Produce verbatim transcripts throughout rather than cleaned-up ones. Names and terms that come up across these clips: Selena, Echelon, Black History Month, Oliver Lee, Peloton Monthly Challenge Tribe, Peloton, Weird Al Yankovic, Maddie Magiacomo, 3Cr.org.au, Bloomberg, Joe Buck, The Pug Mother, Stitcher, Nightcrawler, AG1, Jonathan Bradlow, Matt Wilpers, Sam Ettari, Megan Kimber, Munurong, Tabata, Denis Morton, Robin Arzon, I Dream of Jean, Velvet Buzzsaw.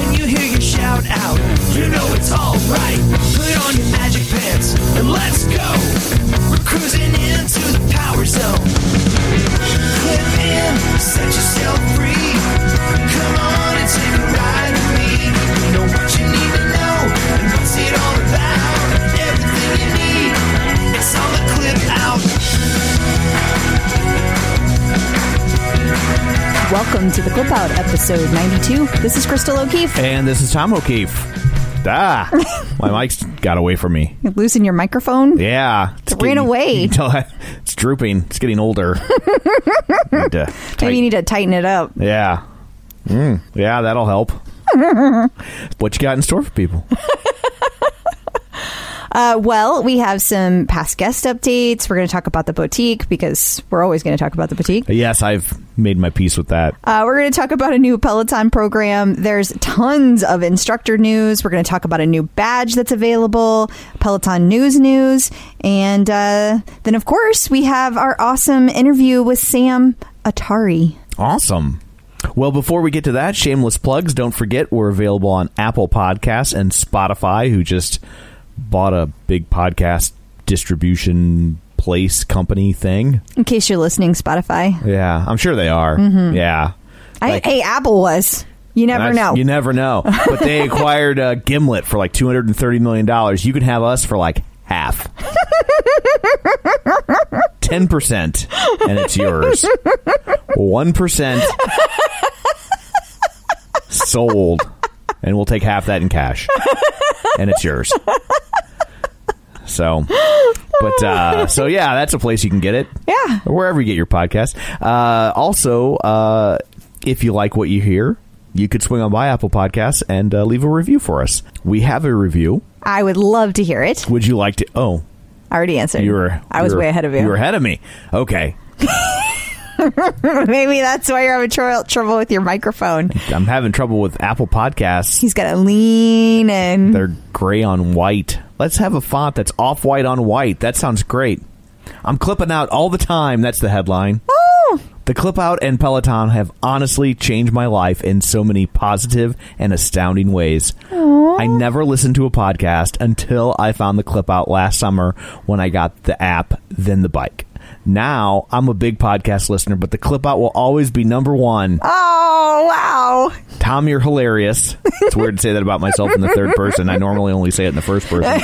When you hear your shout out, you know it's all right. Put on your magic pants and let's go. We're cruising into the power zone. Clip in, set yourself free. Come on and take a ride with me. Know what you need to know and what's it all about. Everything you need, it's on the Clip Out. Welcome to the Clip Out, episode ninety-two. This is Crystal O'Keefe. And this is Tom O'Keefe. Ah, my mic's got away from me. You're losing your microphone? Yeah. It's it getting, ran away. I, it's drooping. It's getting older. need to Maybe you need to tighten it up. Yeah. Mm, yeah, that'll help. What you got in store for people? Uh, well, we have some past guest updates. We're going to talk about the boutique because we're always going to talk about the boutique. Yes, I've made my peace with that. Uh, we're going to talk about a new Peloton program. There's tons of instructor news. We're going to talk about a new badge that's available, Peloton News News. And uh, then, of course, we have our awesome interview with Sam Ettari. Awesome. Well, before we get to that, shameless plugs. Don't forget, we're available on Apple Podcasts and Spotify, who just bought a big podcast distribution place company thing. In case you're listening, Spotify. Yeah, I'm sure they are. Mm-hmm. Yeah. Like, I, hey, Apple was. You never I, know. You never know. But they acquired uh, Gimlet for like two hundred thirty million dollars. You can have us for like half. ten percent. And it's yours. one percent sold. And we'll take half that in cash. And it's yours. So, but, uh, so yeah, that's a place you can get it. Yeah. Wherever you get your podcast. Uh, also, uh, if you like what you hear, you could swing on by Apple Podcasts and uh, leave a review for us. We have a review. I would love to hear it. Would you like to? Oh. I already answered. You were, I was you were, way ahead of you. You were ahead of me. Okay. Maybe that's why you're having tr- trouble with your microphone. I'm having trouble with Apple Podcasts. He's got to lean in. They're gray on white. Let's have a font that's off-white on white. That sounds great. I'm clipping out all the time. That's the headline. Oh. The Clip Out and Peloton have honestly changed my life in so many positive and astounding ways. Aww. I never listened to a podcast until I found the Clip Out last summer when I got the app, then the bike. Now, I'm a big podcast listener, but the Clip Out will always be number one. Oh, wow. Tom, you're hilarious. It's weird to say that about myself in the third person. I normally only say it in the first person.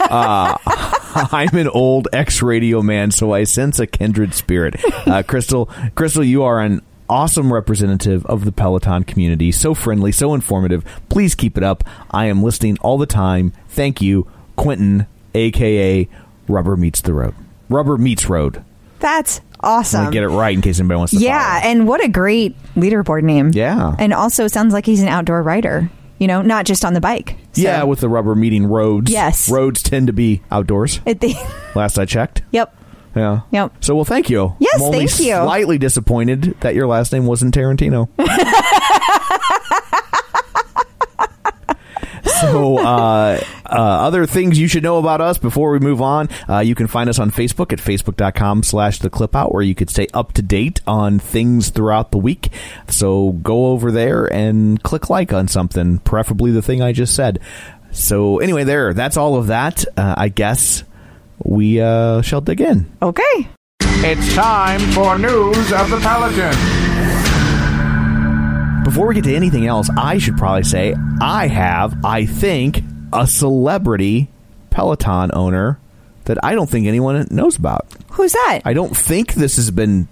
Uh, I'm an old ex-radio man, so I sense a kindred spirit. Uh, Crystal, Crystal, you are an awesome representative of the Peloton community. So friendly, so informative. Please keep it up. I am listening all the time. Thank you, Quentin, a k a. Rubber Meets the Road. Rubber meets road. That's awesome. I'm gonna get it right in case anybody wants to. Yeah, follow. And what a great leaderboard name. Yeah. And also sounds like he's an outdoor rider, you know, not just on the bike. So. Yeah, with the rubber meeting roads. Yes. Roads tend to be outdoors. It they- Last I checked. Yep. Yeah. Yep. So, well, thank you. Yes, I'm only thank you. Slightly disappointed that your last name wasn't Tarantino. So uh, uh, other things you should know about us before we move on. Uh, you can find us on Facebook at facebook.com slash the clip out, where you could stay up to date on things throughout the week. So go over there and click like on something, preferably the thing I just said. So anyway, there, that's all of that. Uh, I guess we uh, shall dig in. Okay. It's time for News of the Peloton. Before we get to anything else, I should probably say I have, I think, a celebrity Peloton owner that I don't think anyone knows about. Who's that? I don't think this has been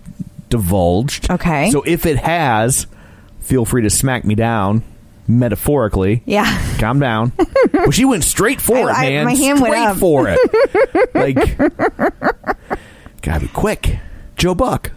divulged. Okay. So if it has, feel free to smack me down. Metaphorically. Yeah. Calm down. Well, she went straight for I, it, man. I, my hand straight went up. for it. Like... Gotta be quick. Joe Buck,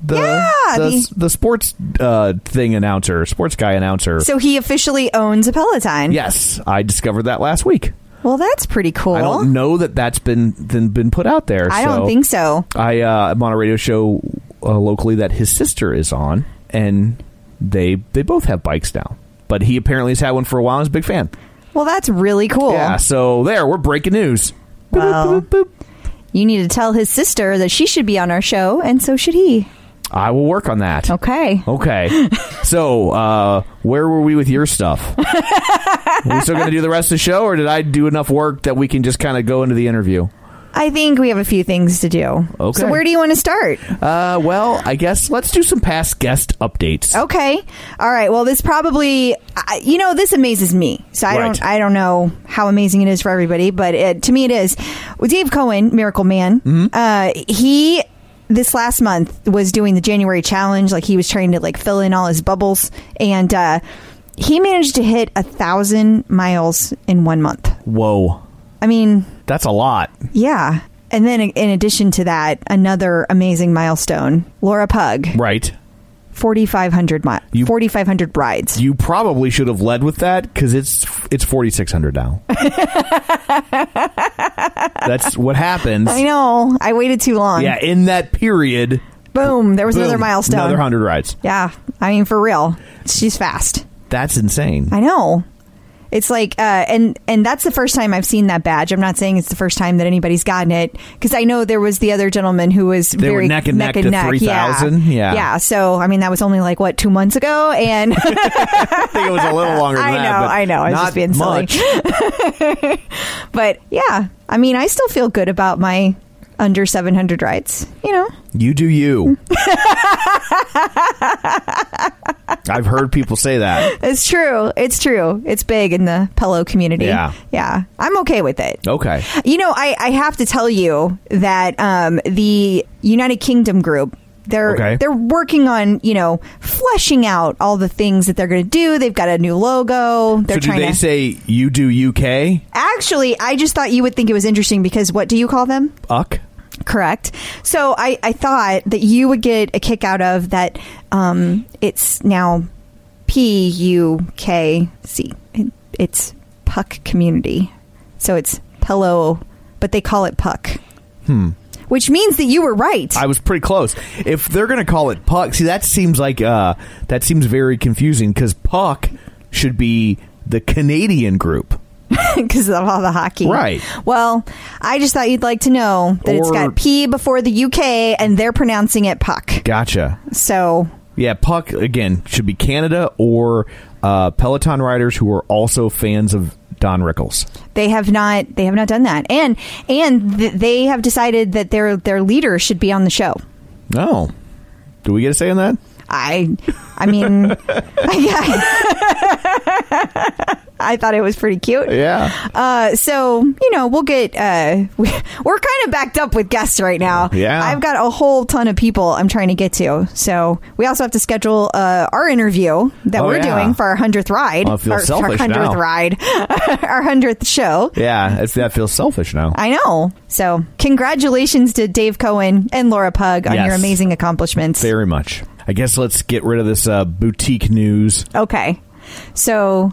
the yeah, the, the, the sports uh, thing announcer, sports guy announcer. So he officially owns a Peloton. Yes, I discovered that last week. Well, that's pretty cool. I don't know that that's been been, been put out there. I so don't think so. I uh, I'm on a radio show uh, locally that his sister is on, and they they both have bikes now. But he apparently has had one for a while and is a big fan. Well, that's really cool. Yeah. So there, we're breaking news. Wow. Boop, boop, boop, boop. You need to tell his sister that she should be on our show, and so should he. I will work on that. Okay. Okay. So, uh, where were we with your stuff? Are we still going to do the rest of the show, or did I do enough work that we can just kind of go into the interview? I think we have a few things to do. Okay. So where do you want to start? Uh, well, I guess let's do some past guest updates. Okay. All right. Well, this probably, I, you know, this amazes me. So I right. don't, I don't know how amazing it is for everybody, but it, to me it is. Well, Dave Cohen, Miracle Man, mm-hmm. uh, he this last month was doing the January challenge. Like he was trying to like fill in all his bubbles, and uh, he managed to hit a thousand miles in one month. Whoa. I mean, that's a lot. Yeah. And then in addition to that, another amazing milestone, Laura Pug. Right. forty-five hundred miles. forty-five hundred rides. You probably should have led with that, because it's it's forty-six hundred now. That's what happens. I know. I waited too long. Yeah. In that period. Boom. There was boom, another milestone. Another one hundred rides. Yeah. I mean, for real. She's fast. That's insane. I know. It's like, uh, and and that's the first time I've seen that badge. I'm not saying it's the first time that anybody's gotten it, because I know there was the other gentleman who was they very were neck and neck, neck, and neck to three thousand. Yeah. yeah, yeah. So I mean, that was only like what two months ago, and I think it was a little longer than I know, that. But I know, I know, I was just being much. silly. But yeah, I mean, I still feel good about my under seven hundred rides. You know, you do you. I've heard people say that. It's true. It's true. It's big in the Pelo community. Yeah. Yeah. I'm okay with it. Okay. You know, I, I have to tell you that um, the United Kingdom group, they're okay. they're working on, you know, fleshing out all the things that they're going to do. They've got a new logo. They're so do trying they to, say you do U K? Actually, I just thought you would think it was interesting because what do you call them? Uck. Correct. So I, I thought that you would get a kick out of that. Um, it's now P U K C. It, it's Puck Community. So it's Pelo, but they call it Puck. Hmm. Which means that you were right. I was pretty close. If they're going to call it Puck, see, that seems like uh, that seems very confusing because Puck should be the Canadian group. Because of all the hockey. Right. Well, I just thought you'd like to know that or, it's got P before the U K and they're pronouncing it Puck. Gotcha. So. Yeah, Puck, again, should be Canada or uh, Peloton riders who are also fans of Don Rickles. They have not they have not done that. And and th- they have decided that their their leader should be on the show. Oh. Do we get a say in that? I I mean I, I thought it was pretty cute. Yeah. Uh, so, you know, we'll get uh, we, we're kind of backed up with guests right now. Yeah. I've got a whole ton of people I'm trying to get to. So we also have to schedule uh, our interview that oh, we're yeah. doing for our hundredth ride. Well, I feel our, selfish our hundredth now. ride. Our hundredth show. Yeah. That feels selfish now. I know. So congratulations to Dave Cohen and Laura Pug on yes. your amazing accomplishments. Very much. I guess let's get rid of this uh, boutique news. Okay. So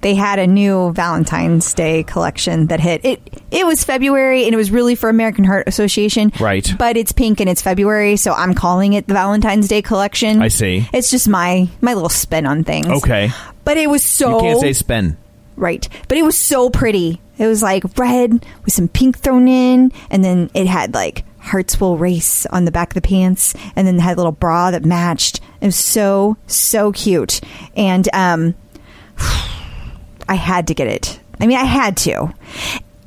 they had a new Valentine's Day collection that hit. It It was February, and it was really for American Heart Association. Right. But it's pink, and it's February, so I'm calling it the Valentine's Day collection. I see. It's just my, my little spin on things. Okay. But it was so... You can't say spin. Right. But it was so pretty. It was like red with some pink thrown in. And then it had like Hearts Will Race on the back of the pants. And then it had a little bra that matched. It was so, so cute. And um, I had to get it. I mean, I had to.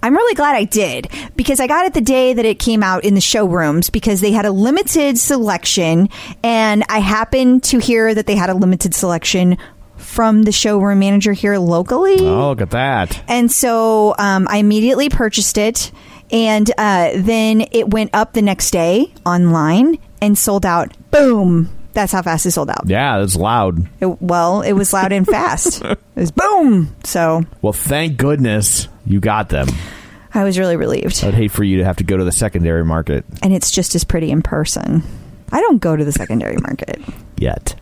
I'm really glad I did, because I got it the day that it came out in the showrooms, because they had a limited selection. And I happened to hear that they had a limited selection from the showroom manager here locally. Oh, look at that. And so um, I immediately purchased it. And uh, then it went up the next day online and sold out. Boom. That's how fast it sold out. Yeah, it's loud. It, well, it was loud and fast. It was boom. So. Well, thank goodness you got them. I was really relieved. I'd hate for you to have to go to the secondary market. And it's just as pretty in person. I don't go to the secondary market. Yet.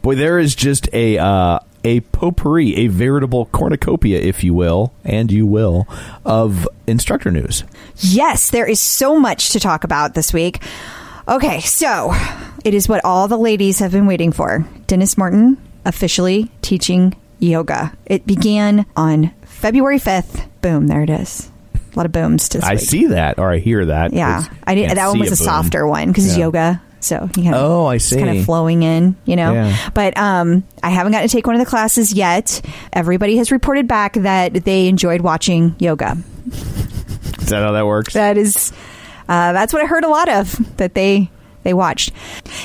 Boy, there is just a uh, a potpourri, a veritable cornucopia, if you will, and you will, of instructor news. Yes, there is so much to talk about this week. Okay, so it is what all the ladies have been waiting for. Denis Morton officially teaching yoga. It began on February fifth. Boom, there it is. A lot of booms to this I week. See that, or I hear that. Yeah, I did, that one was a, a softer one because it's yeah. yoga. So you know, oh, I see. It's kind of flowing in, you know. Yeah. But um, I haven't gotten to take one of the classes yet. Everybody has reported back that they enjoyed watching yoga. Is that how that works? That is, uh, that's what I heard a lot of, that they they watched.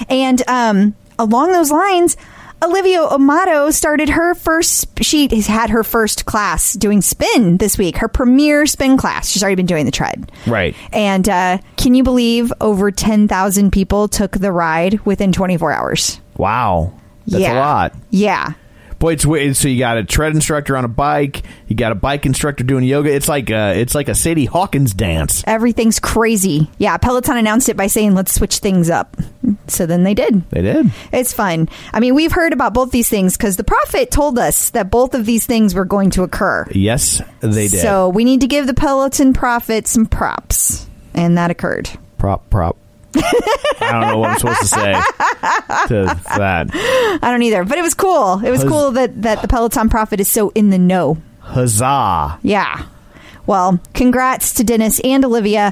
And um, along those lines, Olivia Amato started her first, she has had her first class doing spin this week, her premier spin class. She's already been doing the tread. Right. And uh, can you believe over ten thousand people took the ride within twenty-four hours? Wow. That's yeah. a lot. Yeah. Boy, it's weird. So you got a tread instructor on a bike. You got a bike instructor doing yoga. It's like a, it's like a Sadie Hawkins dance. Everything's crazy. Yeah, Peloton announced it by saying, let's switch things up. So then they did. They did. It's fun. I mean, we've heard about both these things because the prophet told us that both of these things were going to occur. Yes, they did. So we need to give the Peloton prophet some props. And that occurred. Prop, prop. I don't know what I'm supposed to say to that. I don't either, but it was cool. It was Huzz- cool that, that the Peloton prophet is so in the know. Huzzah. Yeah. Well, congrats to Denis and Olivia.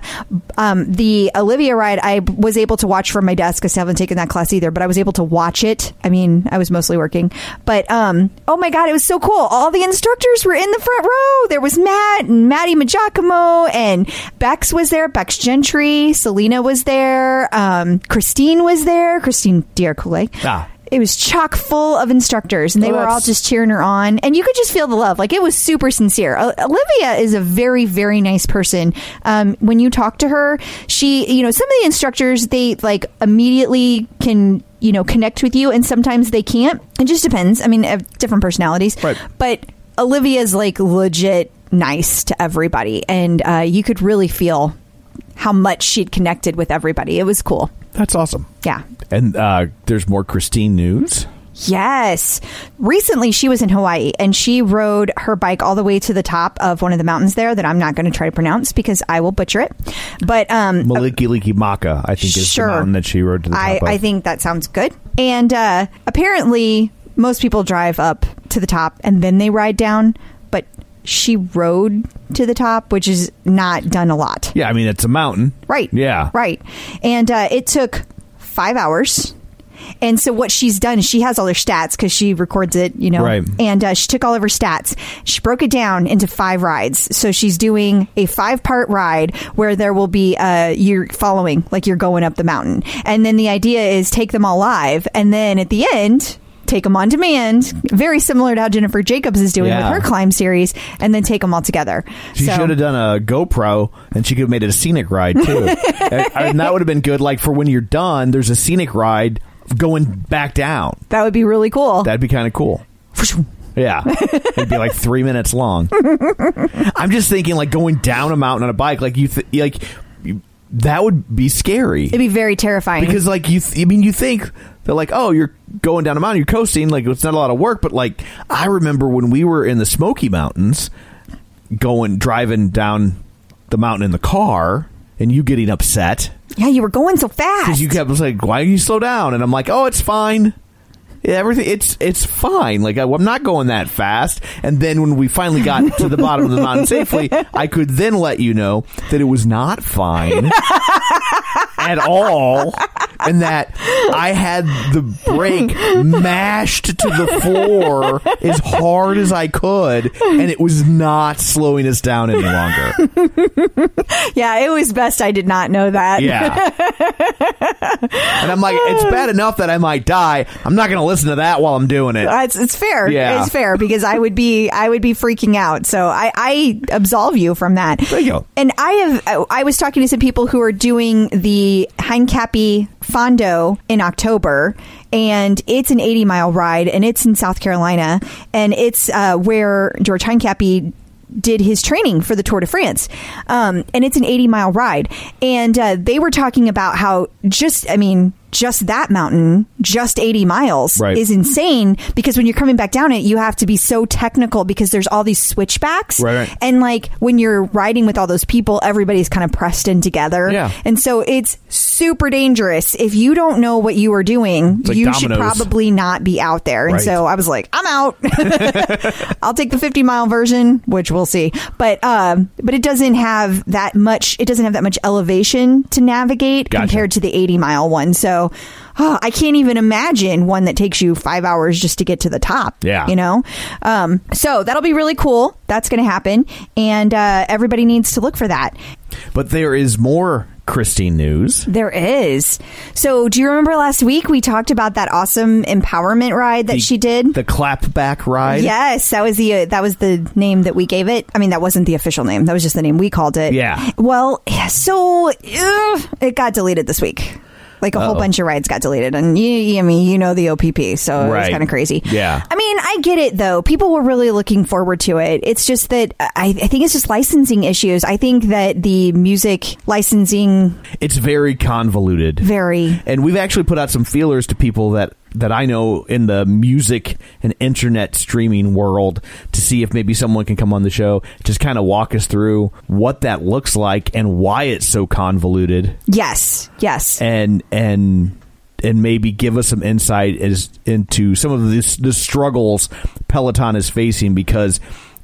Um, the Olivia ride I was able to watch from my desk because I haven't taken that class either, but I was able to watch it. I mean, I was mostly working. But, um, oh my God, it was so cool. All the instructors were in the front row. There was Matt and Maddie Magiacomo, and Bex was there, Bex Gentry, Selena was there, um, Christine was there, Christine D'Ercole. Ah. It was chock full of instructors, and they oh, were all just cheering her on. And you could just feel the love. Like, it was super sincere. O- Olivia is a very, very nice person. Um, when you talk to her, she, you know, some of the instructors, they, like, immediately can, you know, connect with you, and sometimes they can't. It just depends. I mean, different personalities. Right. But Olivia's, like, legit nice to everybody. And uh, you could really feel how much she'd connected with everybody. It was cool. That's awesome. Yeah. And uh, there's more Christine news. Yes. Recently, she was in Hawaii, and she rode her bike all the way to the top of one of the mountains there that I'm not going to try to pronounce because I will butcher it. But um, Maliki-Liki-Maka, I think, is sure. the mountain that she rode to the top I, of. I think that sounds good. And uh, apparently, most people drive up to the top, and then they ride down. But she rode to the top, which is not done a lot. Yeah, I mean, it's a mountain. Right. Yeah. Right. And uh, it took five hours. And so what she's done is she has all her stats because she records it, you know. Right. And uh, she took all of her stats. She broke it down into five rides. So she's doing a five-part ride where there will be uh, you're following, like you're going up the mountain. And then the idea is take them all live. And then at the end, take them on demand, very similar to how Jennifer Jacobs is doing yeah. with her climb series, and then take them all together. She so. should have done a GoPro, and she could have made it a scenic ride, too. and, and that would have been good. Like, for when you're done, there's a scenic ride going back down. That would be really cool. That'd be kind of cool. Yeah. It'd be like three minutes long. I'm just thinking, like, going down a mountain on a bike, like, you th- like that would be scary. It'd be very terrifying. Because, like, you, th- I mean, you think... They're like, oh, you're going down a mountain, you're coasting, like, it's not a lot of work, but, like, I remember when we were in the Smoky Mountains, going, driving down the mountain in the car, and you getting upset. Yeah, you were going so fast. Because you kept, like, why do you slow down? And I'm like, oh, it's fine. everything. It's it's fine. Like I, I'm not going that fast. And then when we finally got to the bottom of the mountain safely, I could then let you know that it was not fine at all, and that I had the brake mashed to the floor as hard as I could, and it was not slowing us down any longer. Yeah, it was best I did not know that. Yeah. And I'm like, it's bad enough that I might die. I'm not going to listen to that while I'm doing it. It's, it's fair. Yeah. It's fair, because I would be I would be freaking out. So I, I absolve you from that. There you go. And I have I was talking to some people who are doing the Hincapie Fondo in October, and it's an eighty mile ride, and it's in South Carolina, and it's uh, where George Hincapie did his training for the Tour de France, um, and it's an eighty mile ride, and uh, they were talking about how just I mean just that mountain, just eighty miles, right, is insane, because when you're coming back down it, you have to be so technical because there's all these switchbacks, right, right. And like when you're riding with all those people, everybody's kind of pressed in together, yeah. And so it's super dangerous if you don't know what you are doing. Like you dominoes. Should probably not be out there, and right. So I was like, I'm out. I'll take the fifty mile version, which we'll see, but um, but it doesn't have that much it doesn't have that much elevation to navigate, gotcha, compared to the eighty mile one. So oh, I can't even imagine one that takes you five hours just to get to the top. Yeah. You know? Um, so that'll be really cool. That's going to happen. And uh, everybody needs to look for that. But there is more Christine news. There is. So do you remember last week we talked about that awesome empowerment ride that the, she did? The clapback ride? Yes. That was the uh, that was the name that we gave it. I mean, that wasn't the official name. That was just the name we called it. Yeah. Well, so uh, it got deleted this week. Like a Uh-oh. whole bunch of rides got deleted, and you, I mean, you know the O P P, so right. It was kind of crazy. Yeah, I mean, I get it though. People were really looking forward to it. It's just that I, I think it's just licensing issues. I think that the music licensing, it's very convoluted, very. And we've actually put out some feelers to people that. that I know in the music and internet streaming world to see if maybe someone can come on the show, just kind of walk us through what that looks like and why it's so convoluted. Yes. Yes. And, and, and maybe give us some insight as into some of this, the struggles Peloton is facing, because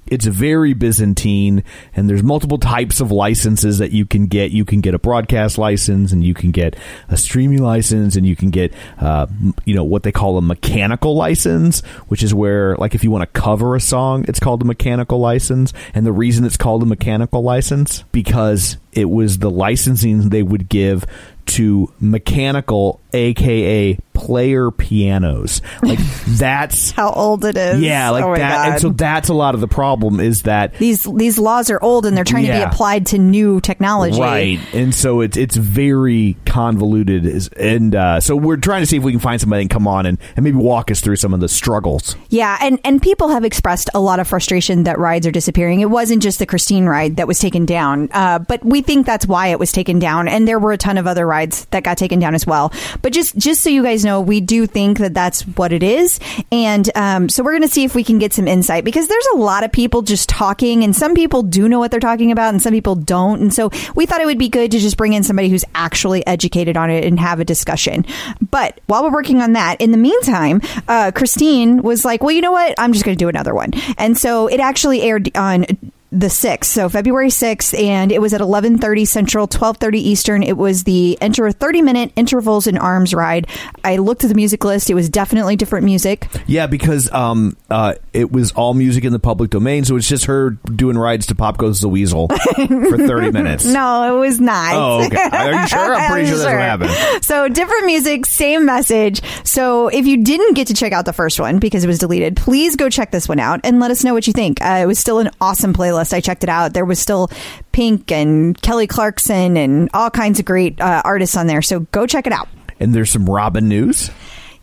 it's very Byzantine, and there's multiple types of licenses that you can get. You can get a broadcast license, and you can get a streaming license, and you can get, uh, you know, what they call a mechanical license, which is where, like, if you want to cover a song, it's called a mechanical license. And the reason it's called a mechanical license, because it was the licensing they would give to mechanical, A K A player pianos. Like, that's how old it is. Yeah, like oh that. God. And so that's a lot of the problem, is that these these laws are old and they're trying yeah. to be applied to new technology. Right. And so it's it's very convoluted. And uh, so we're trying to see if we can find somebody and come on and, and maybe walk us through some of the struggles. Yeah. And, and people have expressed a lot of frustration that rides are disappearing. It wasn't just the Christine ride that was taken down, uh, but we think that's why it was taken down. And there were a ton of other rides that got taken down as well. But just, just so you guys know, we do think that that's what it is. And um, so we're going to see if we can get some insight, because there's a lot of people just talking, and some people do know what they're talking about and some people don't. And so we thought it would be good to just bring in somebody who's actually educated on it and have a discussion. But while we're working on that, in the meantime, uh, Christine was like, well, you know what? I'm just going to do another one. And so it actually aired on the sixth, so February sixth, and it was at eleven thirty Central, twelve thirty Eastern. It was the enter thirty minute intervals in arms ride. I looked at the music list. It was definitely different music. Yeah, because um, uh, it was all music in the public domain, so it's just her doing rides to Pop Goes the Weasel for thirty minutes. No, it was not. Oh, okay. Are you sure? I'm pretty I'm sure that's sure. what happened. So different music, same message. So if you didn't get to check out the first one because it was deleted, please go check this one out and let us know what you think. Uh, it was still an awesome playlist. I checked it out. There was still Pink and Kelly Clarkson and all kinds of great uh, artists on there. So go check it out. And there's some Robin news.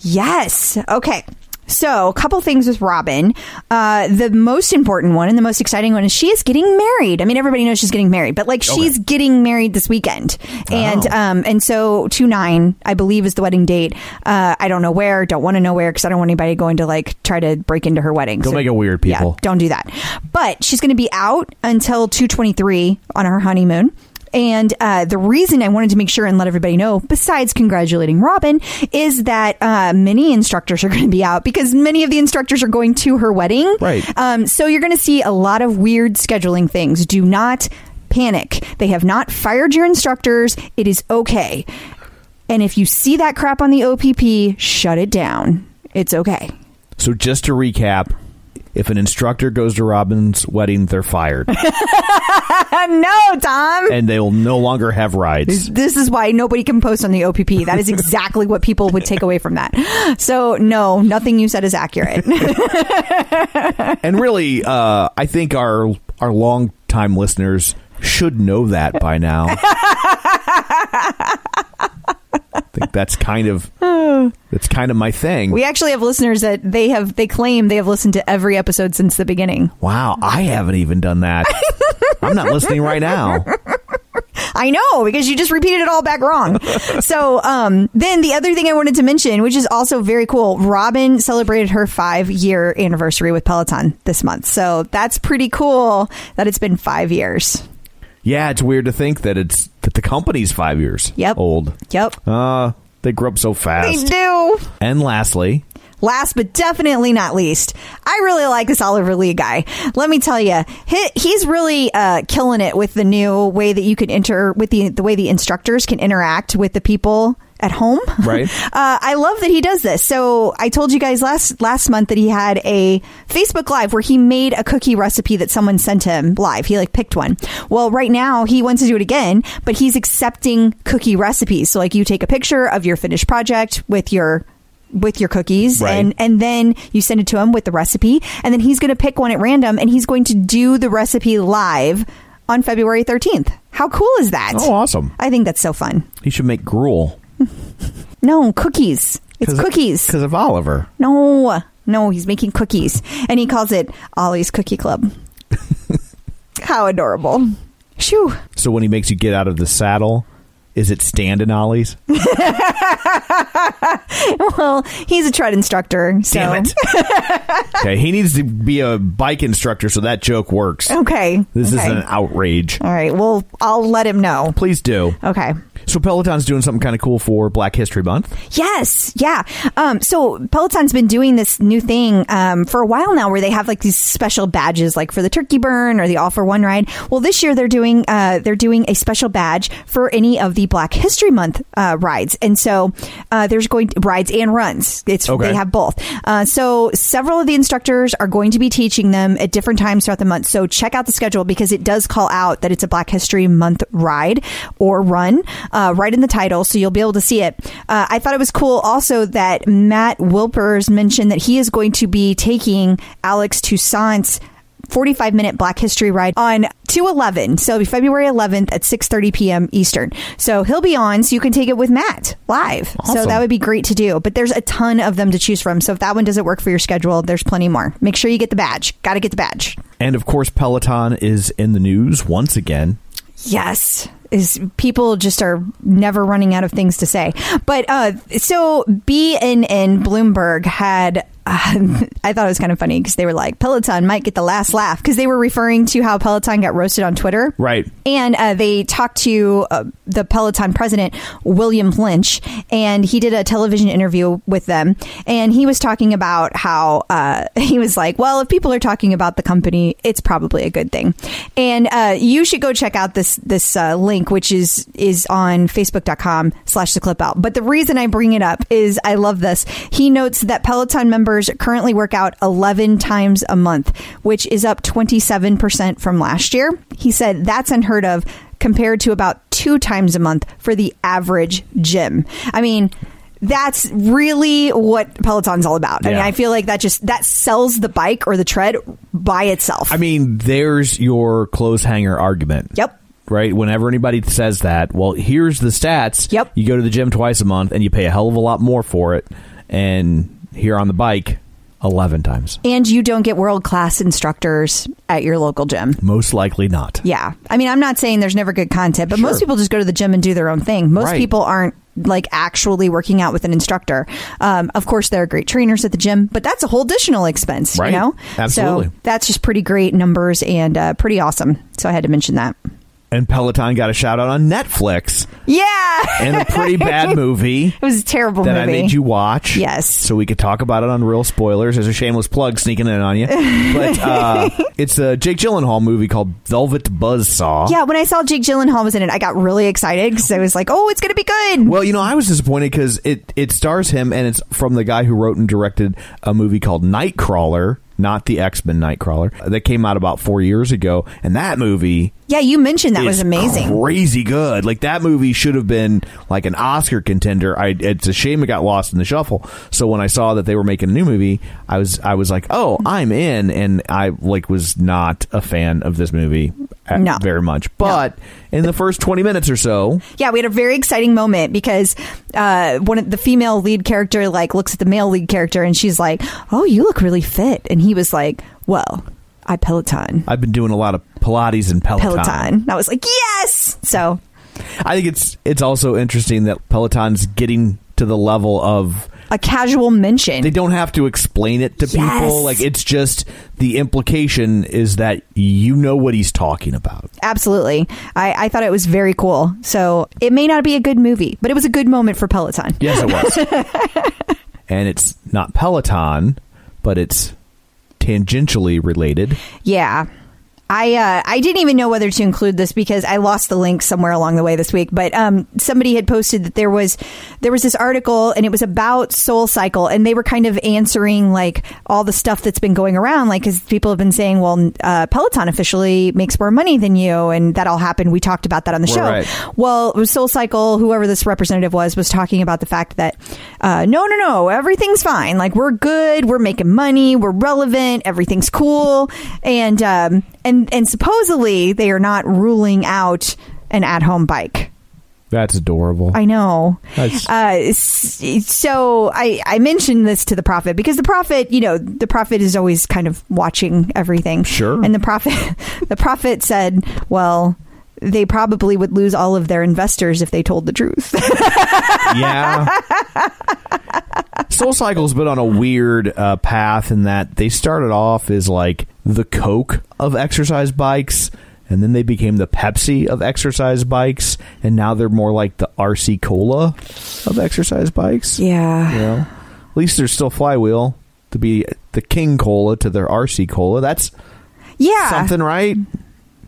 Yes. Okay. So a couple things with Robin. Uh, the most important one and the most exciting one is she is getting married. I mean, everybody knows she's getting married, but like okay. she's getting married this weekend. Oh. And um, and so two nine, I believe, is the wedding date. Uh, I don't know where. Don't want to know where, because I don't want anybody going to like try to break into her wedding. Don't so, make it weird, people. Yeah, don't do that. But she's going to be out until two twenty-three on her honeymoon. And uh, the reason I wanted to make sure and let everybody know, besides congratulating Robin, is that uh, many instructors are going to be out because many of the instructors are going to her wedding. Right. Um, so you're going to see a lot of weird scheduling things. Do not panic. They have not fired your instructors. It is okay. And if you see that crap on the O P P, shut it down. It's okay. So just to recap, if an instructor goes to Robin's wedding, they're fired. No, Tom. And they will no longer have rides. This is why nobody can post on the O P P. That is exactly what people would take away from that. So, no, nothing you said is accurate. And really, uh, I think our our long-time listeners should know that by now. I think that's kind of that's kind of my thing. We actually have listeners that they have they claim they have listened to every episode since the beginning. Wow, I haven't even done that. I'm not listening right now. I know, because you just repeated it all back wrong. So um, then the other thing I wanted to mention, which is also very cool, Robin celebrated her five year anniversary with Peloton this month. So that's pretty cool that it's been five years. Yeah, it's weird to think that it's that the company's five years yep. old. Yep. Uh, they grew up so fast. They do. And lastly. Last but definitely not least, I really like this Oliver Lee guy. Let me tell you, he, he's really uh, killing it with the new way that you can enter with the, the way the instructors can interact with the people at home. Right. uh, I love that he does this. So I told you guys last last month that he had a Facebook Live where he made a cookie recipe that someone sent him live. He like picked one. Well, right now he wants to do it again, but he's accepting cookie recipes. So like you take a picture of your finished project with your with your cookies right. and, and then you send it to him with the recipe, and then he's going to pick one at random and he's going to do the recipe live on February thirteenth. How cool is that? Oh, awesome. I think that's so fun. He should make gruel. No, cookies. It's cookies. Because of Oliver. No, no, he's making cookies. And he calls it Ollie's Cookie Club. How adorable. Shoo. So when he makes you get out of the saddle, is it standing Ollie's? Well, he's a tread instructor. So. Damn it. Okay, he needs to be a bike instructor so that joke works. Okay. This okay. is an outrage. All right. Well, I'll let him know. Please do. Okay. So Peloton's doing something kind of cool for Black History Month. Yes. Yeah. Um, so Peloton's been doing this new thing um, for a while now where they have like these special badges like for the turkey burn or the all for one ride. Well, this year they're doing uh, they're doing a special badge for any of the Black History Month uh, rides. And so uh, there's going to, rides and runs. It's okay. They have both. Uh, so several of the instructors are going to be teaching them at different times throughout the month. So check out the schedule because it does call out that it's a Black History Month ride or run. Um, Uh, right in the title, so you'll be able to see it. Uh, I thought it was cool also that Matt Wilpers mentioned that he is going to be taking Alex Toussaint's forty-five minute Black History ride on two eleven. So it'll be February eleventh at six thirty p.m. Eastern. So he'll be on, so you can take it with Matt live. Awesome. So that would be great to do. But there's a ton of them to choose from. So if that one doesn't work for your schedule, there's plenty more. Make sure you get the badge. Got to get the badge. And of course, Peloton is in the news once again. Yes. Is people just are never running out of things to say. But uh, so B N N Bloomberg had, uh, I thought it was kind of funny because they were like, Peloton might get the last laugh because they were referring to how Peloton got roasted on Twitter. Right. And uh, they talked to uh, the Peloton president, William Lynch, and he did a television interview with them. And he was talking about how uh, he was like, well, if people are talking about the company, it's probably a good thing. And uh, you should go check out this, this uh, link. Which is is on facebook.com slash the clip out. But the reason I bring it up is I love this. He notes that Peloton members currently work out eleven times a month, which is up twenty-seven percent from last year. He said that's unheard of compared to about two times a month for the average gym. I mean, that's really what Peloton's all about. I yeah. mean, I feel like that just that sells the bike or the tread by itself. I mean, there's your clothes hanger argument. Yep. Right. Whenever anybody says that, well, here's the stats. Yep. You go to the gym twice a month and you pay a hell of a lot more for it. And here on the bike, eleven times. And you don't get world class instructors at your local gym. Most likely not. Yeah. I mean, I'm not saying there's never good content, but sure. Most people just go to the gym and do their own thing. Most right. people aren't like actually working out with an instructor. Um, of course, there are great trainers at the gym, but that's a whole additional expense. Right. You know? Absolutely. So that's just pretty great numbers and uh, pretty awesome. So I had to mention that. And Peloton got a shout out on Netflix. Yeah. And a pretty bad movie. It was a terrible that movie. That I made you watch. Yes. So we could talk about it on Real Spoilers. There's a shameless plug sneaking in on you. But uh, it's a Jake Gyllenhaal movie called Velvet Buzzsaw. Yeah, when I saw Jake Gyllenhaal was in it, I got really excited because I was like, oh, it's going to be good. Well, you know, I was disappointed because it, it stars him, and it's from the guy who wrote and directed a movie called Nightcrawler. Not the X-Men Nightcrawler that came out about four years ago. And that movie... Yeah, you mentioned that was amazing. Crazy good. Like, that movie should have been like an Oscar contender. I, it's a shame it got lost in the shuffle. So when I saw that they were making a new movie, I was I was like, oh, I'm in. And I like was not a fan of this movie at, no. very much. But... No. In the first twenty minutes or so. Yeah, we had a very exciting moment because uh, one of the female lead character like looks at the male lead character and she's like, oh, you look really fit. And he was like, well, I Peloton. I've been doing a lot of Pilates and Peloton. Peloton. And I was like, yes. So I think it's it's also interesting that Peloton's getting to the level of a casual mention. They don't have to explain it to yes. people. Like, it's just the implication is that you know what he's talking about. Absolutely. I, I thought it was very cool. So it may not be a good movie, but it was a good moment for Peloton. Yes, it was. And it's not Peloton, but it's tangentially related. Yeah. I uh, I didn't even know whether to include this because I lost the link somewhere along the way this week. But um, somebody had posted that there was there was this article and it was about SoulCycle, and they were kind of answering like all the stuff that's been going around, like because people have been saying, well, uh, Peloton officially makes more money than you, and that all happened. We talked about that on the show. Right. Well, SoulCycle, whoever this representative was, was talking about the fact that uh, no, no, no, everything's fine. Like, we're good, we're making money, we're relevant, everything's cool, and um, and. And supposedly they are not ruling out an at-home bike. That's adorable. I know. That's... Uh, so I, I mentioned this to the Prophet because the Prophet, you know, the Prophet is always kind of watching everything. Sure. And the Prophet, the Prophet said, well... they probably would lose all of their investors if they told the truth. Yeah. SoulCycle's been on a weird uh, path in that they started off as like the Coke of exercise bikes, and then they became the Pepsi of exercise bikes, and now they're more like the R C Cola of exercise bikes. Yeah. You know? At least there's still Flywheel to be the King Cola to their R C Cola. That's yeah something, right?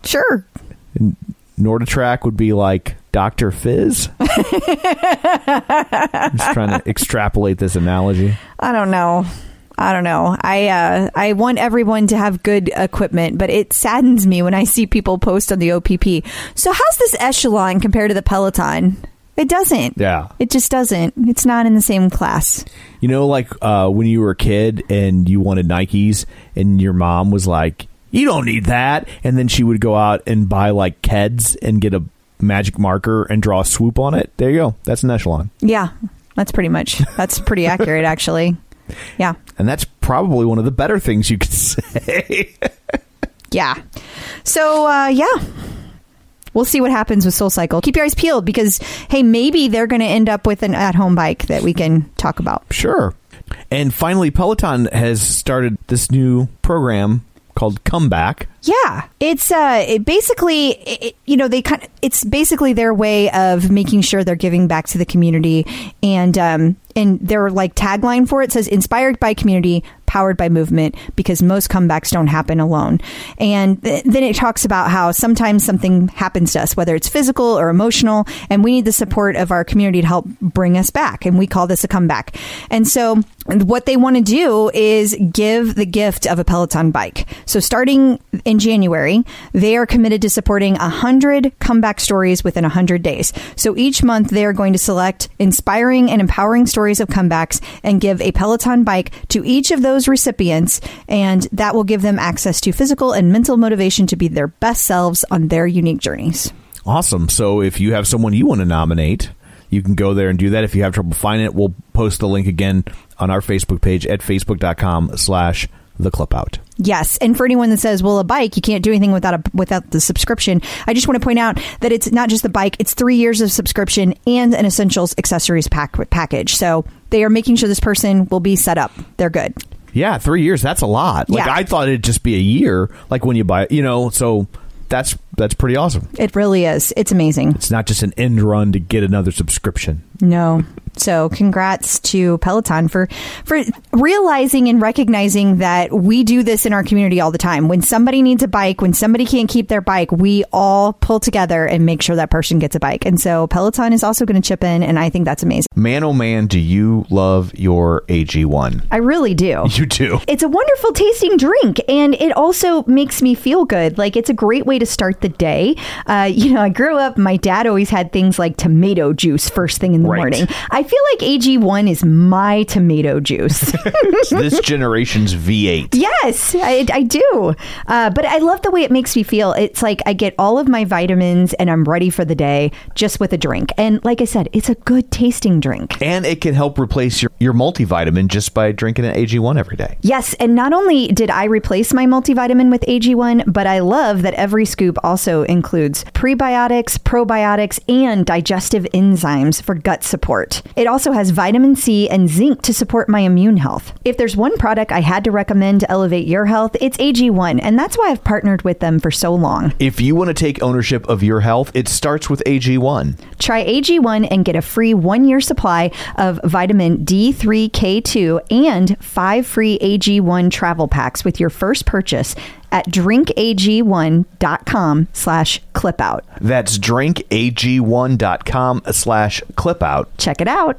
Sure. And NordicTrack would be like Doctor Fizz. I'm just trying to extrapolate this analogy. I don't know. I don't know. I uh, I want everyone to have good equipment, but it saddens me when I see people post on the O P P. So how's this Echelon compared to the Peloton? It doesn't. Yeah. It just doesn't. It's not in the same class. You know, like uh, when you were a kid and you wanted Nikes and your mom was like, you don't need that. And then she would go out and buy like Keds and get a magic marker and draw a swoop on it. There you go. That's an Echelon. Yeah, that's pretty much. That's pretty accurate, actually. Yeah. And that's probably one of the better things you could say. Yeah. So, uh, yeah. We'll see what happens with SoulCycle. Keep your eyes peeled because, hey, maybe they're going to end up with an at-home bike that we can talk about. Sure. And finally, Peloton has started this new program called Comeback. Yeah, it's uh, it basically, it, you know, they kind of, it's basically their way of making sure they're giving back to the community, and um, and their like tagline for it says "Inspired by community, powered by movement," because most comebacks don't happen alone. And th- then it talks about how sometimes something happens to us, whether it's physical or emotional, and we need the support of our community to help bring us back. And we call this a comeback. And so what they want to do is give the gift of a Peloton bike. So starting in January, they are committed to supporting one hundred comeback stories within one hundred days. So each month, they are going to select inspiring and empowering stories of comebacks and give a Peloton bike to each of those recipients. And that will give them access to physical and mental motivation to be their best selves on their unique journeys. Awesome. So if you have someone you want to nominate, you can go there and do that. If you have trouble finding it, we'll post the link again on our Facebook page at facebook.com slash The clip out. Yes. And for anyone that says, well, a bike, you can't do anything without a without the subscription. I just want to point out that it's not just the bike. It's three years of subscription and an essentials accessories pack package. So they are making sure this person will be set up. They're good. Yeah. Three years. That's a lot. Like, yeah. I thought it'd just be a year, like when you buy, you know, so that's that's pretty awesome. It really is. It's amazing. It's not just an end run to get another subscription. No. So congrats to Peloton for for realizing and recognizing that we do this in our community all the time. When somebody needs a bike, when somebody can't keep their bike, we all pull together and make sure that person gets a bike. And so Peloton is also going to chip in, and I think that's amazing. Man, oh man, do you love your A G one? I really do. You do. It's a wonderful tasting drink, and it also makes me feel good. Like, it's a great way to start the day. Uh, you know, I grew up, my dad always had things like tomato juice first thing in the right. morning. I feel like A G one is my tomato juice. It's this generation's V eight. Yes, I, I do. Uh, but I love the way it makes me feel. It's like I get all of my vitamins and I'm ready for the day just with a drink. And like I said, it's a good tasting drink. And it can help replace your, your multivitamin just by drinking an A G one every day. Yes. And not only did I replace my multivitamin with A G one, but I love that every scoop also includes prebiotics, probiotics, and digestive enzymes for gut support. It also has vitamin C and zinc to support my immune health. If there's one product I had to recommend to elevate your health, it's A G one, and that's why I've partnered with them for so long. If you want to take ownership of your health, it starts with A G one. Try A G one and get a free one-year supply of vitamin D three K two and five free A G one travel packs with your first purchase at drinkag1.com slash clipout. That's drinkag1.com slash clipout. Check it out.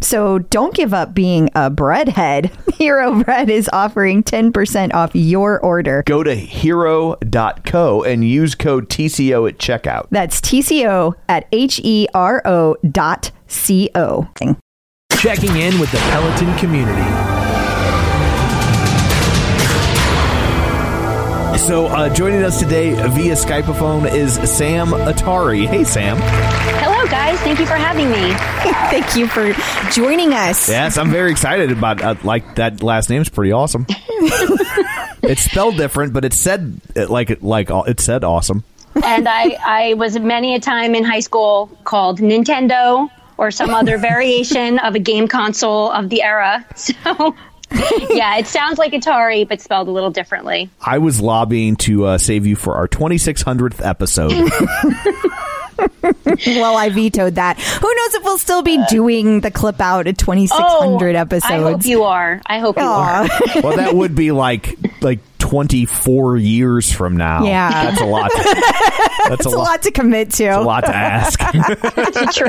So don't give up being a breadhead. Hero Bread is offering ten percent off your order. Go to hero dot co and use code T C O at checkout. That's T C O at H E R O dot C O. Checking in with the Peloton community. So uh, joining us today via Skypeophone is Sam Ettari. Hey, Sam. Hello, guys. Thank you for having me. Thank you for joining us. Yes, I'm very excited about uh, like that last name's pretty awesome. It's spelled different, but it said like like it said awesome. And I, I was many a time in high school called Nintendo or some other variation of a game console of the era. So. Yeah, it sounds like Atari, but spelled a little differently. I was lobbying to uh, save you for our twenty-six hundredth episode. Well, I vetoed that. Who knows if we'll still be doing the clip out at twenty-six hundred oh, episodes. I hope you are. I hope Aww. you are. Well, that would be like like twenty-four years from now. Yeah. That's a lot. That's, that's a, lo- a lot to commit to. That's a lot to ask. That's true.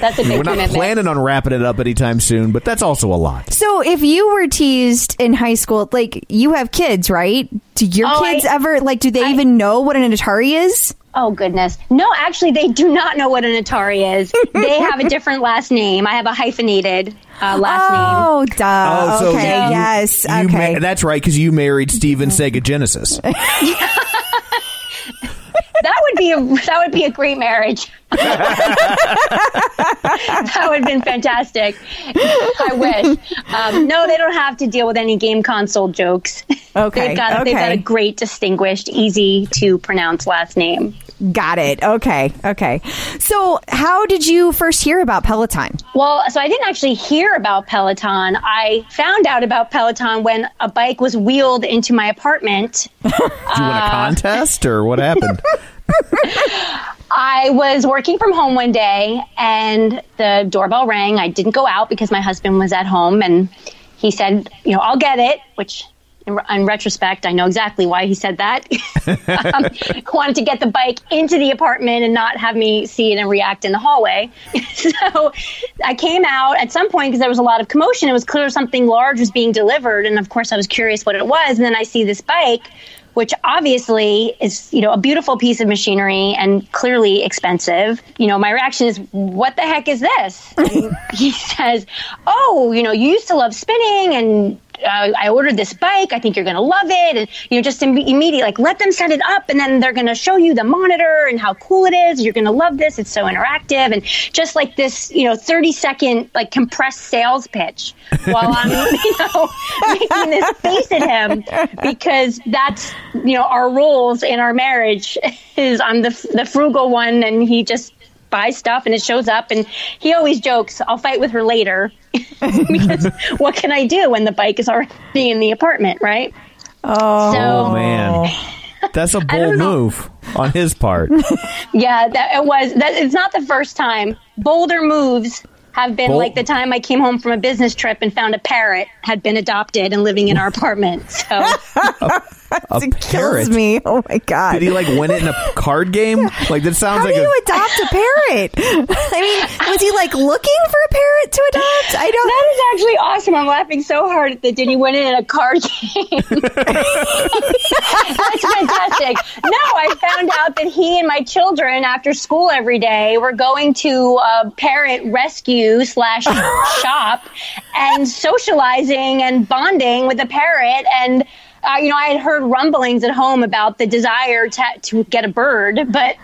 That's a big We're not commitment. Planning on wrapping it up anytime soon, but that's also a lot. So if you were teased in high school, like, you have kids, right? Do your oh, kids I, ever, like, do they I, even know what an Atari is? Oh, goodness. No, actually, they do not know what an Atari is. They have a different last name. I have a hyphenated uh, last oh, name. Duh. Oh, duh. So okay, you, yes. You okay. Ma- that's right, because you married Steven Sega Genesis. That would be a, that would be a great marriage. That would have been fantastic. I wish. Um, no, they don't have to deal with any game console jokes. Okay. They've got, okay. They've got a great, distinguished, easy to pronounce last name. Got it. Okay. Okay. So how did you first hear about Peloton? Well, so I didn't actually hear about Peloton. I found out about Peloton when a bike was wheeled into my apartment. Did you uh, win a contest or what happened? I was working from home one day and the doorbell rang. I didn't go out because my husband was at home and he said, you know, I'll get it, which in, in retrospect, I know exactly why he said that. um, he wanted to get the bike into the apartment and not have me see it and react in the hallway. So I came out at some point because there was a lot of commotion. It was clear something large was being delivered. And of course, I was curious what it was. And then I see this bike, which obviously is, you know, a beautiful piece of machinery and clearly expensive. You know, my reaction is, what the heck is this? And he says, oh, you know, you used to love spinning and uh, I ordered this bike. I think you're going to love it. And, you know, just Im- immediately, like, let them set it up and then they're going to show you the monitor and how cool it is. You're going to love this. It's so interactive. And just like this, you know, thirty second, like, compressed sales pitch while I'm, you know, making this face at him because that's, you know, our roles in our marriage is I'm the, the frugal one and he just buys stuff and it shows up. And he always jokes, I'll fight with her later. Because what can I do when the bike is already in the apartment, right? Oh, so, man. That's a bold move on his part. Yeah, that, it was. That, it's not the first time. Bolder moves have been Bol- like the time I came home from a business trip and found a parrot had been adopted and living in our apartment. So a, a it parrot? Kills me. Oh, my God. Did he, like, win it in a card game? Like, that sounds How like do a... you adopt a parrot? I mean, was he, like, looking for a parrot to adopt? I don't... That is actually awesome. I'm laughing so hard at the did he win it in a card game? That's fantastic. No, I found out that he and my children, after school every day, were going to a parrot rescue slash shop and socializing and bonding with a parrot. And uh, you know, I had heard rumblings at home about the desire to, to get a bird, but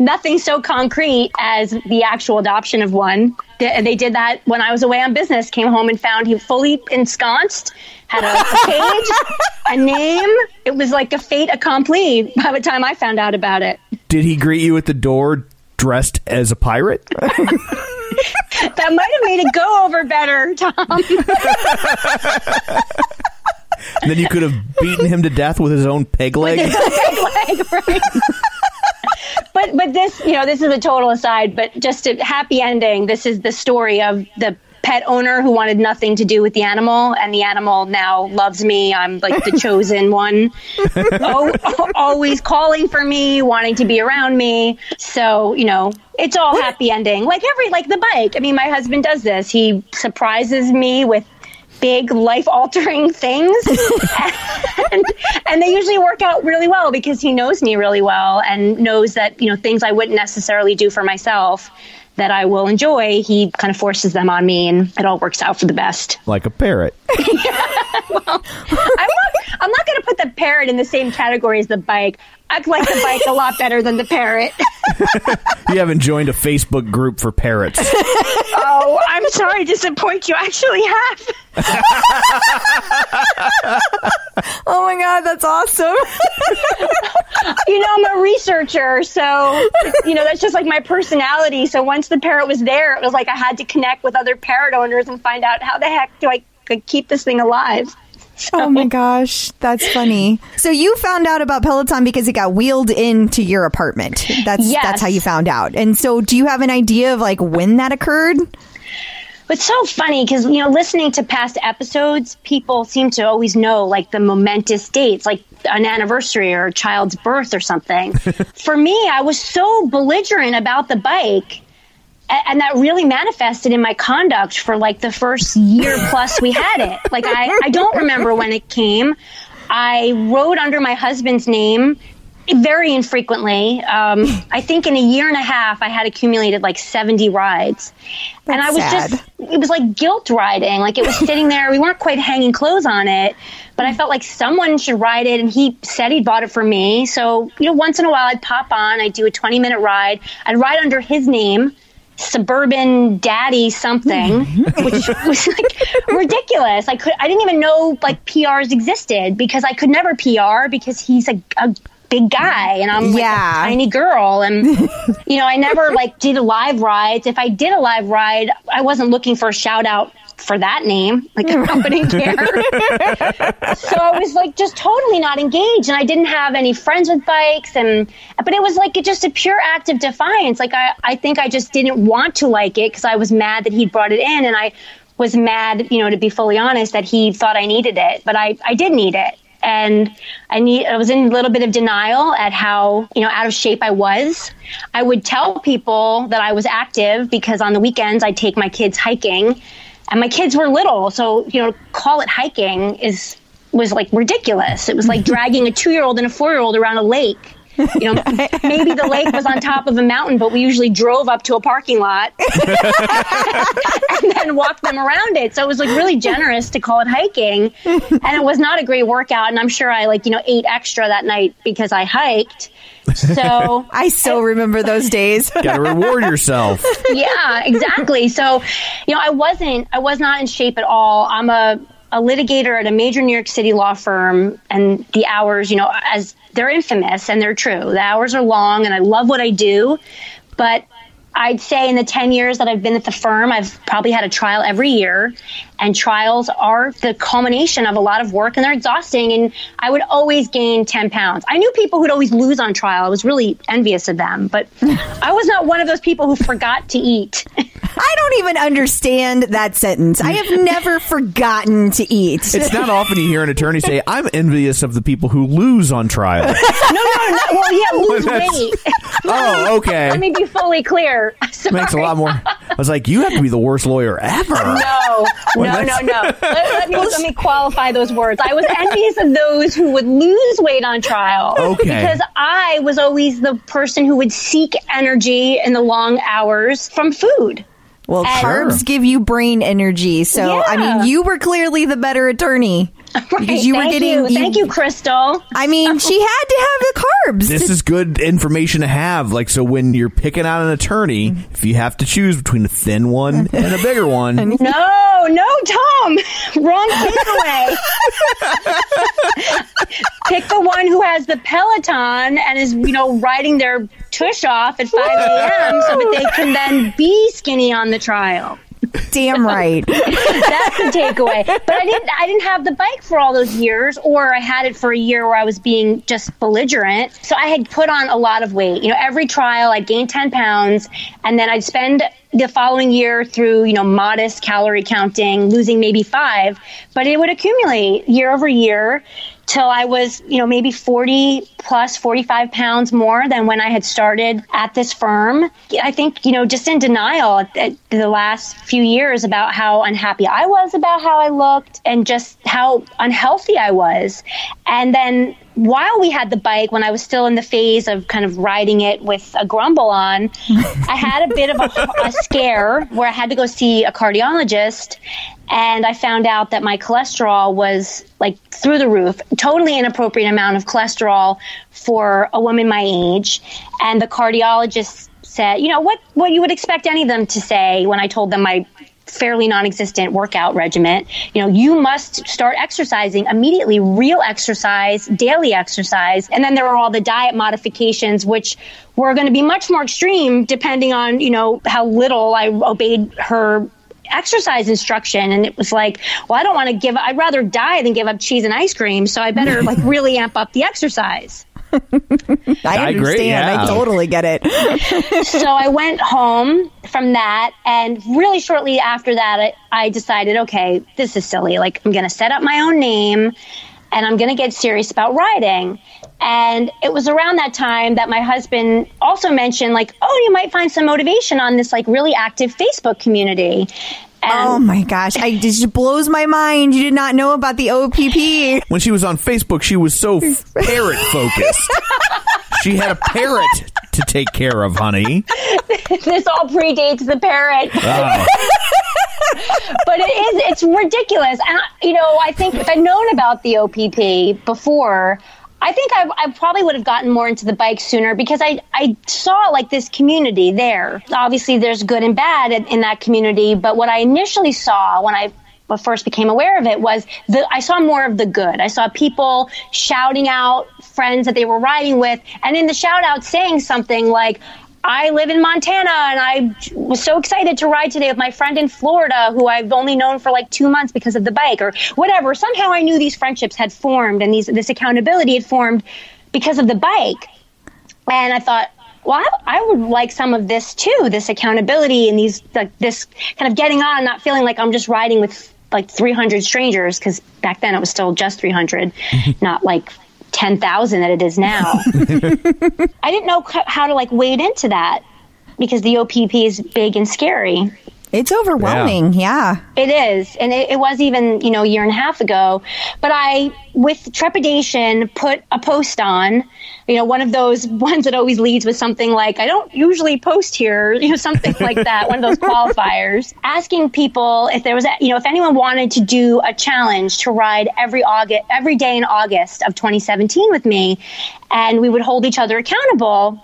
nothing so concrete as the actual adoption of one. They, they did that when I was away on business. Came home and found he fully ensconced, had a, a cage, a name. It was like a fait accompli by the time I found out about it. Did he greet you at the door dressed as a pirate? That might have made it go over better, Tom. Then you could have beaten him to death with his own peg leg. With his own peg leg, right? But but this, you know, this is a total aside, but just a happy ending. This is the story of the pet owner who wanted nothing to do with the animal, and the animal now loves me. I'm like the chosen one. Oh, always calling for me, wanting to be around me. So, you know, it's all happy ending. Like every, like the bike. I mean, my husband does this. He surprises me with big life-altering things. and, and they usually work out really well because he knows me really well and knows that, you know, things I wouldn't necessarily do for myself that I will enjoy, he kind of forces them on me, and it all works out for the best. Like a parrot. Yeah, well, I won't, I'm not going to put the parrot in the same category as the bike. I like the bike a lot better than the parrot. You haven't joined a Facebook group for parrots. Oh, I'm sorry to disappoint you. I actually have. Oh, my God. That's awesome. You know, I'm a researcher, so, you know, that's just like my personality. So once the parrot was there, it was like I had to connect with other parrot owners and find out how the heck do I like, keep this thing alive. So. Oh, my gosh. That's funny. So you found out about Peloton because it got wheeled into your apartment. That's yes. That's how you found out. And so do you have an idea of like when that occurred? It's so funny because, you know, listening to past episodes, people seem to always know like the momentous dates, like an anniversary or a child's birth or something. For me, I was so belligerent about the bike. And that really manifested in my conduct for like the first year plus we had it. Like I, I don't remember when it came. I rode under my husband's name very infrequently. Um, I think in a year and a half, I had accumulated like seventy rides. That's and I was sad. just, it was like guilt riding. Like it was sitting there. We weren't quite hanging clothes on it, but I felt like someone should ride it. And he said he bought it for me. So, you know, once in a while I'd pop on, I'd do a twenty minute ride. I'd ride under his name. Suburban daddy something, which was like ridiculous. I could I didn't even know like P Rs existed because I could never P R because he's a, a big guy and I'm like yeah. a tiny girl. And, you know, I never like did a live rides. If I did a live ride, I wasn't looking for a shout out for that name. Like the company cared. So I was like just totally not engaged. And I didn't have any friends with bikes. And but it was like just a pure act of defiance. Like I, I think I just didn't want to like it because I was mad that he brought it in. And I was mad, you know, to be fully honest, that he thought I needed it. But I, I did need it. And I need, I was in a little bit of denial at how, you know, out of shape I was. I would tell people that I was active because on the weekends I'd take my kids hiking and my kids were little. So, you know, call it hiking is was like ridiculous. It was like dragging a two-year-old and a four-year-old around a lake. You know, maybe the lake was on top of a mountain, but we usually drove up to a parking lot and then walked them around it. So it was like really generous to call it hiking. And it was not a great workout. And I'm sure I like, you know, ate extra that night because I hiked. So I still I, remember those days. Gotta reward yourself. Yeah, exactly. So, you know, I wasn't, I was not in shape at all. I'm a, a litigator at a major New York City law firm, and the hours, you know, as they're infamous and they're true. The hours are long and I love what I do, but I'd say in the ten years that I've been at the firm, I've probably had a trial every year, and trials are the culmination of a lot of work and they're exhausting. And I would always gain ten pounds. I knew people who'd always lose on trial. I was really envious of them, but I was not one of those people who forgot to eat. I don't even understand that sentence. I have never forgotten to eat. It's not often you hear an attorney say, I'm envious of the people who lose on trial. No, no, no. Well, yeah, lose well, weight. Oh, okay. Let me be fully clear. Sorry. Makes a lot more. I was like, you have to be the worst lawyer ever. No, well, no, no, no. Let, let, me, let me qualify those words. I was envious of those who would lose weight on trial. Okay. Because I was always the person who would seek energy in the long hours from food. Well, and carbs sure. give you brain energy. So, yeah. I mean, you were clearly the better attorney. Right. Because you Thank were getting, you. You, Thank you, Crystal. I mean, she had to have the carbs. This to, is good information to have. Like, so when you're picking out an attorney, mm-hmm. if you have to choose between a thin one and a bigger one. No, no, Tom. Wrong takeaway. Pick the one who has the Peloton and is, you know, riding their tush off at five a.m. so that they can then be skinny on the trial. Damn right. That's the takeaway. But I didn't I didn't have the bike for all those years, or I had it for a year where I was being just belligerent. So I had put on a lot of weight. You know, every trial I gained ten pounds, and then I'd spend the following year through, you know, modest calorie counting, losing maybe five, but it would accumulate year over year till I was, you know, maybe forty plus, forty-five pounds more than when I had started at this firm. I think, you know, just in denial at, at the last few years about how unhappy I was about how I looked and just how unhealthy I was. And then while we had the bike, when I was still in the phase of kind of riding it with a grumble on, I had a bit of a, a scare where I had to go see a cardiologist. And I found out that my cholesterol was like through the roof, totally inappropriate amount of cholesterol for a woman my age. And the cardiologist said, you know, what, what you would expect any of them to say when I told them my fairly non-existent workout regimen. You know, you must start exercising immediately, real exercise, daily exercise. And then there were all the diet modifications, which were going to be much more extreme depending on, you know, how little I obeyed her exercise instruction. And it was like, well, I don't want to give, I'd rather die than give up cheese and ice cream. So I better like really amp up the exercise. I understand. I, agree, yeah. I totally get it. So I went home from that, and really shortly after that, I, I decided, okay, this is silly. Like, I'm going to set up my own name and I'm going to get serious about riding. And it was around that time that my husband also mentioned, like, oh, you might find some motivation on this, like, really active Facebook community. And oh, my gosh. I, it just blows my mind. You did not know about the O P P. When she was on Facebook, she was so parrot-focused. She had a parrot to take care of, honey. This all predates the parrot. Oh. But it is, it's ridiculous. And, you know, I think if I'd known about the O P P before, I think I, I probably would have gotten more into the bike sooner, because I, I saw like this community there. Obviously, there's good and bad in, in that community. But what I initially saw when I but first became aware of it was the, I saw more of the good. I saw people shouting out friends that they were riding with, and in the shout out saying something like, I live in Montana and I was so excited to ride today with my friend in Florida who I've only known for like two months because of the bike or whatever. Somehow I knew these friendships had formed and these this accountability had formed because of the bike. And I thought, well, I, I would like some of this too, this accountability and these like this kind of getting on and not feeling like I'm just riding with like three hundred strangers, because back then it was still just three hundred, not like ten thousand that it is now. I didn't know how to like wade into that because the O P P is big and scary. It's overwhelming. Yeah, yeah. It is. And it, it was even, you know, a year and a half ago, but I, with trepidation, put a post on, you know, one of those ones that always leads with something like, I don't usually post here, you know, something like that. One of those qualifiers, asking people if there was, a, you know, if anyone wanted to do a challenge to ride every August, every day in August of twenty seventeen with me, and we would hold each other accountable.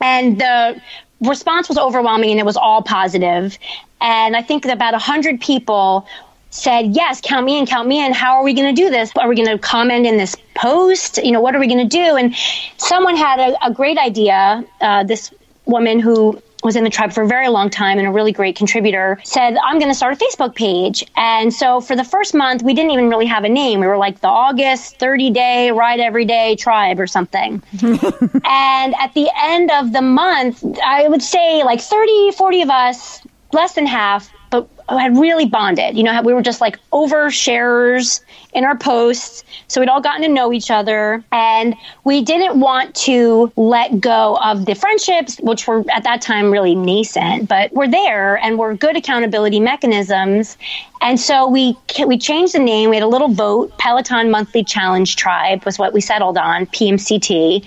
And the response was overwhelming and it was all positive. And I think about one hundred people said, yes, count me in, count me in. How are we going to do this? Are we going to comment in this post? You know, what are we going to do? And someone had a, a great idea. Uh, this woman who was in the tribe for a very long time and a really great contributor said, I'm going to start a Facebook page. And so for the first month, we didn't even really have a name. We were like the August thirty day ride every day tribe or something. And at the end of the month, I would say like thirty, forty of us, less than half, but had really bonded. You know, we were just like oversharers in our posts. So we'd all gotten to know each other. And we didn't want to let go of the friendships, which were at that time really nascent, but were there and were good accountability mechanisms. And so we we changed the name. We had a little vote. Peloton Monthly Challenge Tribe was what we settled on, P M C T.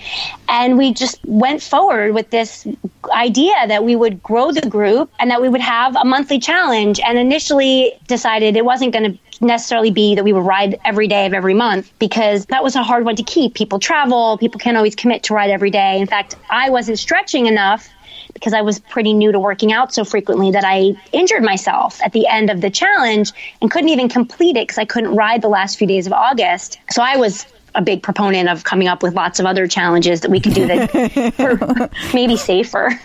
And we just went forward with this idea that we would grow the group and that we would have a monthly challenge. And initially decided it wasn't going to necessarily be that we would ride every day of every month, because that was a hard one to keep. People travel. People can't always commit to ride every day. In fact, I wasn't stretching enough, because I was pretty new to working out so frequently that I injured myself at the end of the challenge and couldn't even complete it because I couldn't ride the last few days of August. So I was a big proponent of coming up with lots of other challenges that we could do that were maybe safer.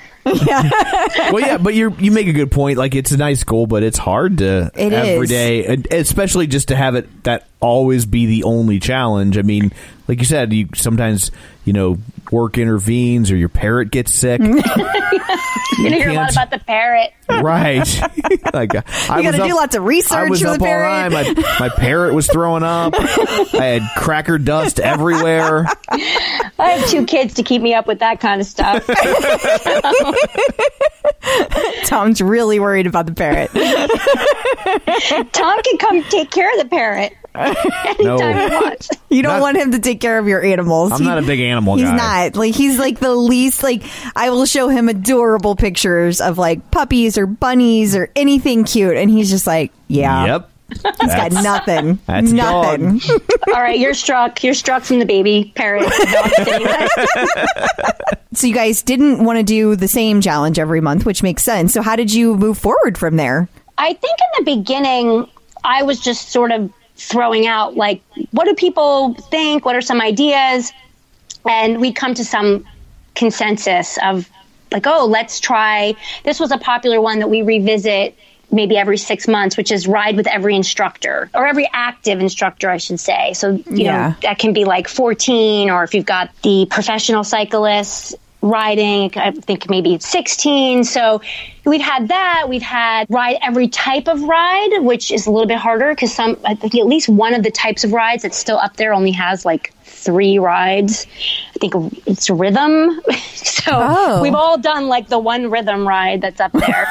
Yeah. Well, yeah, but you you make a good point. Like, it's a nice goal, but it's hard to it every is. day, especially just to have it that always be the only challenge. I mean, like you said, you sometimes, you know, work intervenes or your parrot gets sick. You're going to hear a lot about the parrot. Right. Like, you got to do lots of research. I was up all night. My, my parrot was throwing up. I had cracker dust everywhere. I have two kids to keep me up with that kind of stuff. Tom's really worried about the parrot. Tom can come take care of the parrot. No. You don't not, want him to take care of your animals. I'm he, not a big animal he's guy. He's not. Like, he's like the least, like, I will show him adorable pictures of like puppies or bunnies or anything cute, and he's just like, yeah. Yep. He's that's, got nothing. That's nothing. All right, you're struck. You're struck from the baby parrot. So you guys didn't want to do the same challenge every month, which makes sense. So how did you move forward from there? I think in the beginning, I was just sort of throwing out, like, what do people think? What are some ideas? And we'd come to some consensus of, like, oh, let's try. This was a popular one that we revisit maybe every six months, which is ride with every instructor or every active instructor, I should say. So, you yeah. know, that can be like fourteen, or if you've got the professional cyclists riding, I think maybe sixteen. So we've had that. We've had ride every type of ride, which is a little bit harder because some, I think at least one of the types of rides that's still up there only has like three rides. I think it's rhythm. So oh. we've all done like the one rhythm ride that's up there.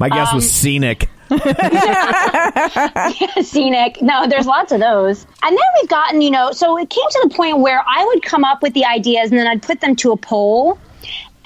My guess um, was scenic. Yeah, scenic. No, there's lots of those. And then we've gotten, you know, so it came to the point where I would come up with the ideas and then I'd put them to a poll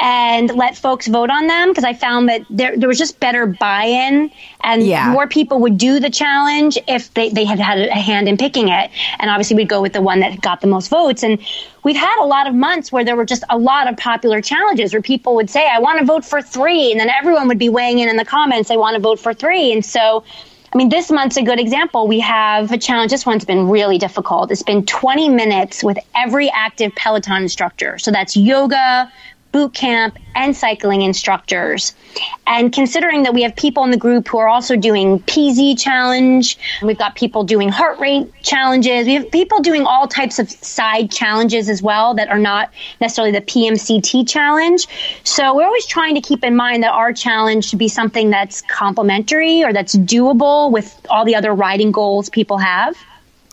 and let folks vote on them, because I found that there there was just better buy-in and yeah. more people would do the challenge if they, they had had a hand in picking it. And obviously we'd go with the one that got the most votes. And we've had a lot of months where there were just a lot of popular challenges where people would say, I want to vote for three. And then everyone would be weighing in in the comments, I want to vote for three. And so I mean, this month's a good example. We have a challenge. This one's been really difficult. It's been twenty minutes with every active Peloton instructor. So that's yoga, boot camp, and cycling instructors. And considering that we have people in the group who are also doing P Z challenge, we've got people doing heart rate challenges, we have people doing all types of side challenges as well that are not necessarily the P M C T challenge. So we're always trying to keep in mind that our challenge should be something that's complementary or that's doable with all the other riding goals people have.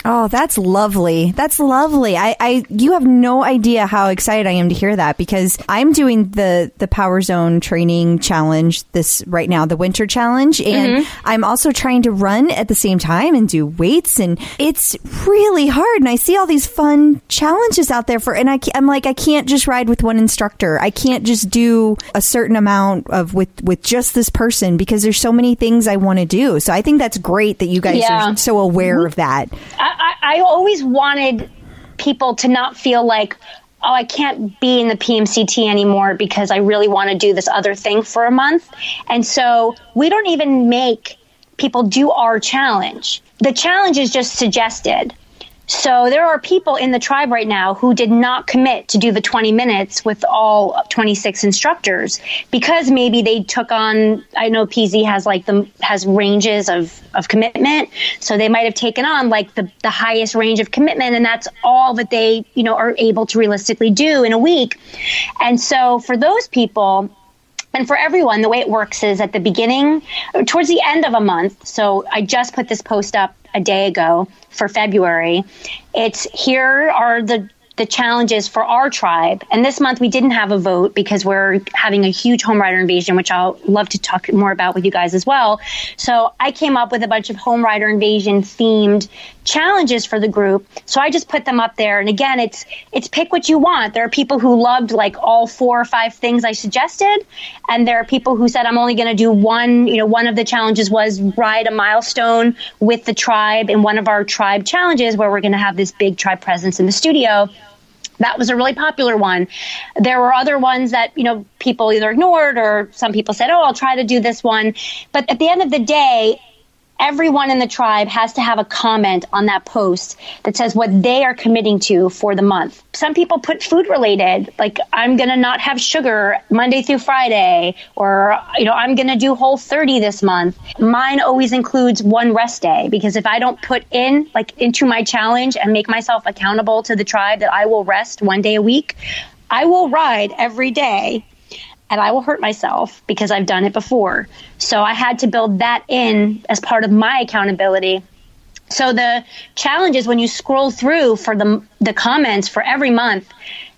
Oh, that's lovely. That's lovely. I, I, you have no idea how excited I am to hear that, because I'm doing the, the Power Zone training challenge this right now, the winter challenge. And mm-hmm. I'm also trying to run at the same time and do weights. And it's really hard. And I see all these fun challenges out there for, and I, I'm like, I can't just ride with one instructor. I can't just do a certain amount of with, with just this person, because there's so many things I want to do. So I think that's great that you guys yeah. are so aware mm-hmm. of that. I- I, I always wanted people to not feel like, oh, I can't be in the P M C T anymore because I really want to do this other thing for a month. And so we don't even make people do our challenge. The challenge is just suggested. So there are people in the tribe right now who did not commit to do the twenty minutes with all twenty-six instructors, because maybe they took on, I know P Z has like the, has ranges of, of commitment. So they might've taken on like the, the highest range of commitment, and that's all that they, you know, are able to realistically do in a week. And so for those people, and for everyone, the way it works is at the beginning, towards the end of a month. So I just put this post up a day ago for February. It's here are the, the challenges for our tribe. And this month we didn't have a vote because we're having a huge home rider invasion, which I'll love to talk more about with you guys as well. So I came up with a bunch of home rider invasion themed challenges for the group. So I just put them up there. And again, it's it's pick what you want. There are people who loved like all four or five things I suggested. And there are people who said, I'm only going to do one. You know, one of the challenges was ride a milestone with the tribe in one of our tribe challenges where we're going to have this big tribe presence in the studio. That was a really popular one. There were other ones that, you know, people either ignored or some people said, oh, I'll try to do this one. But at the end of the day, everyone in the tribe has to have a comment on that post that says what they are committing to for the month. Some people put food related, like I'm going to not have sugar Monday through Friday, or, you know, I'm going to do Whole thirty this month. Mine always includes one rest day, because if I don't put in like into my challenge and make myself accountable to the tribe that I will rest one day a week, I will ride every day. And I will hurt myself because I've done it before. So I had to build that in as part of my accountability. So the challenge is when you scroll through for the the comments for every month,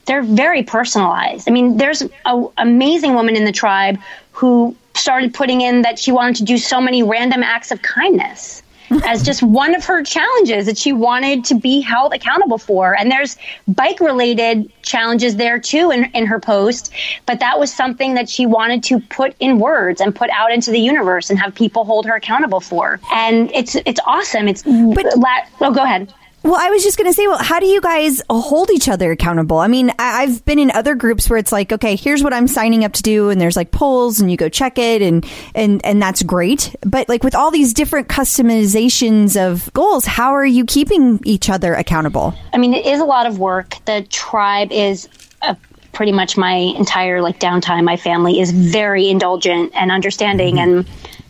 they're very personalized. I mean, there's an amazing woman in the tribe who started putting in that she wanted to do so many random acts of kindness as just one of her challenges that she wanted to be held accountable for. And there's bike-related challenges there, too, in, in her post. But that was something that she wanted to put in words and put out into the universe and have people hold her accountable for. And it's it's awesome. It's but, la- Oh, go ahead. Well, I was just going to say, well, how do you guys hold each other accountable? I mean, I- I've been in other groups where it's like, okay, here's what I'm signing up to do. And there's like polls and you go check it. And, and, and that's great. But like with all these different customizations of goals, how are you keeping each other accountable? I mean, it is a lot of work. The tribe is a pretty much my entire like downtime. My family is very indulgent and understanding, mm-hmm. and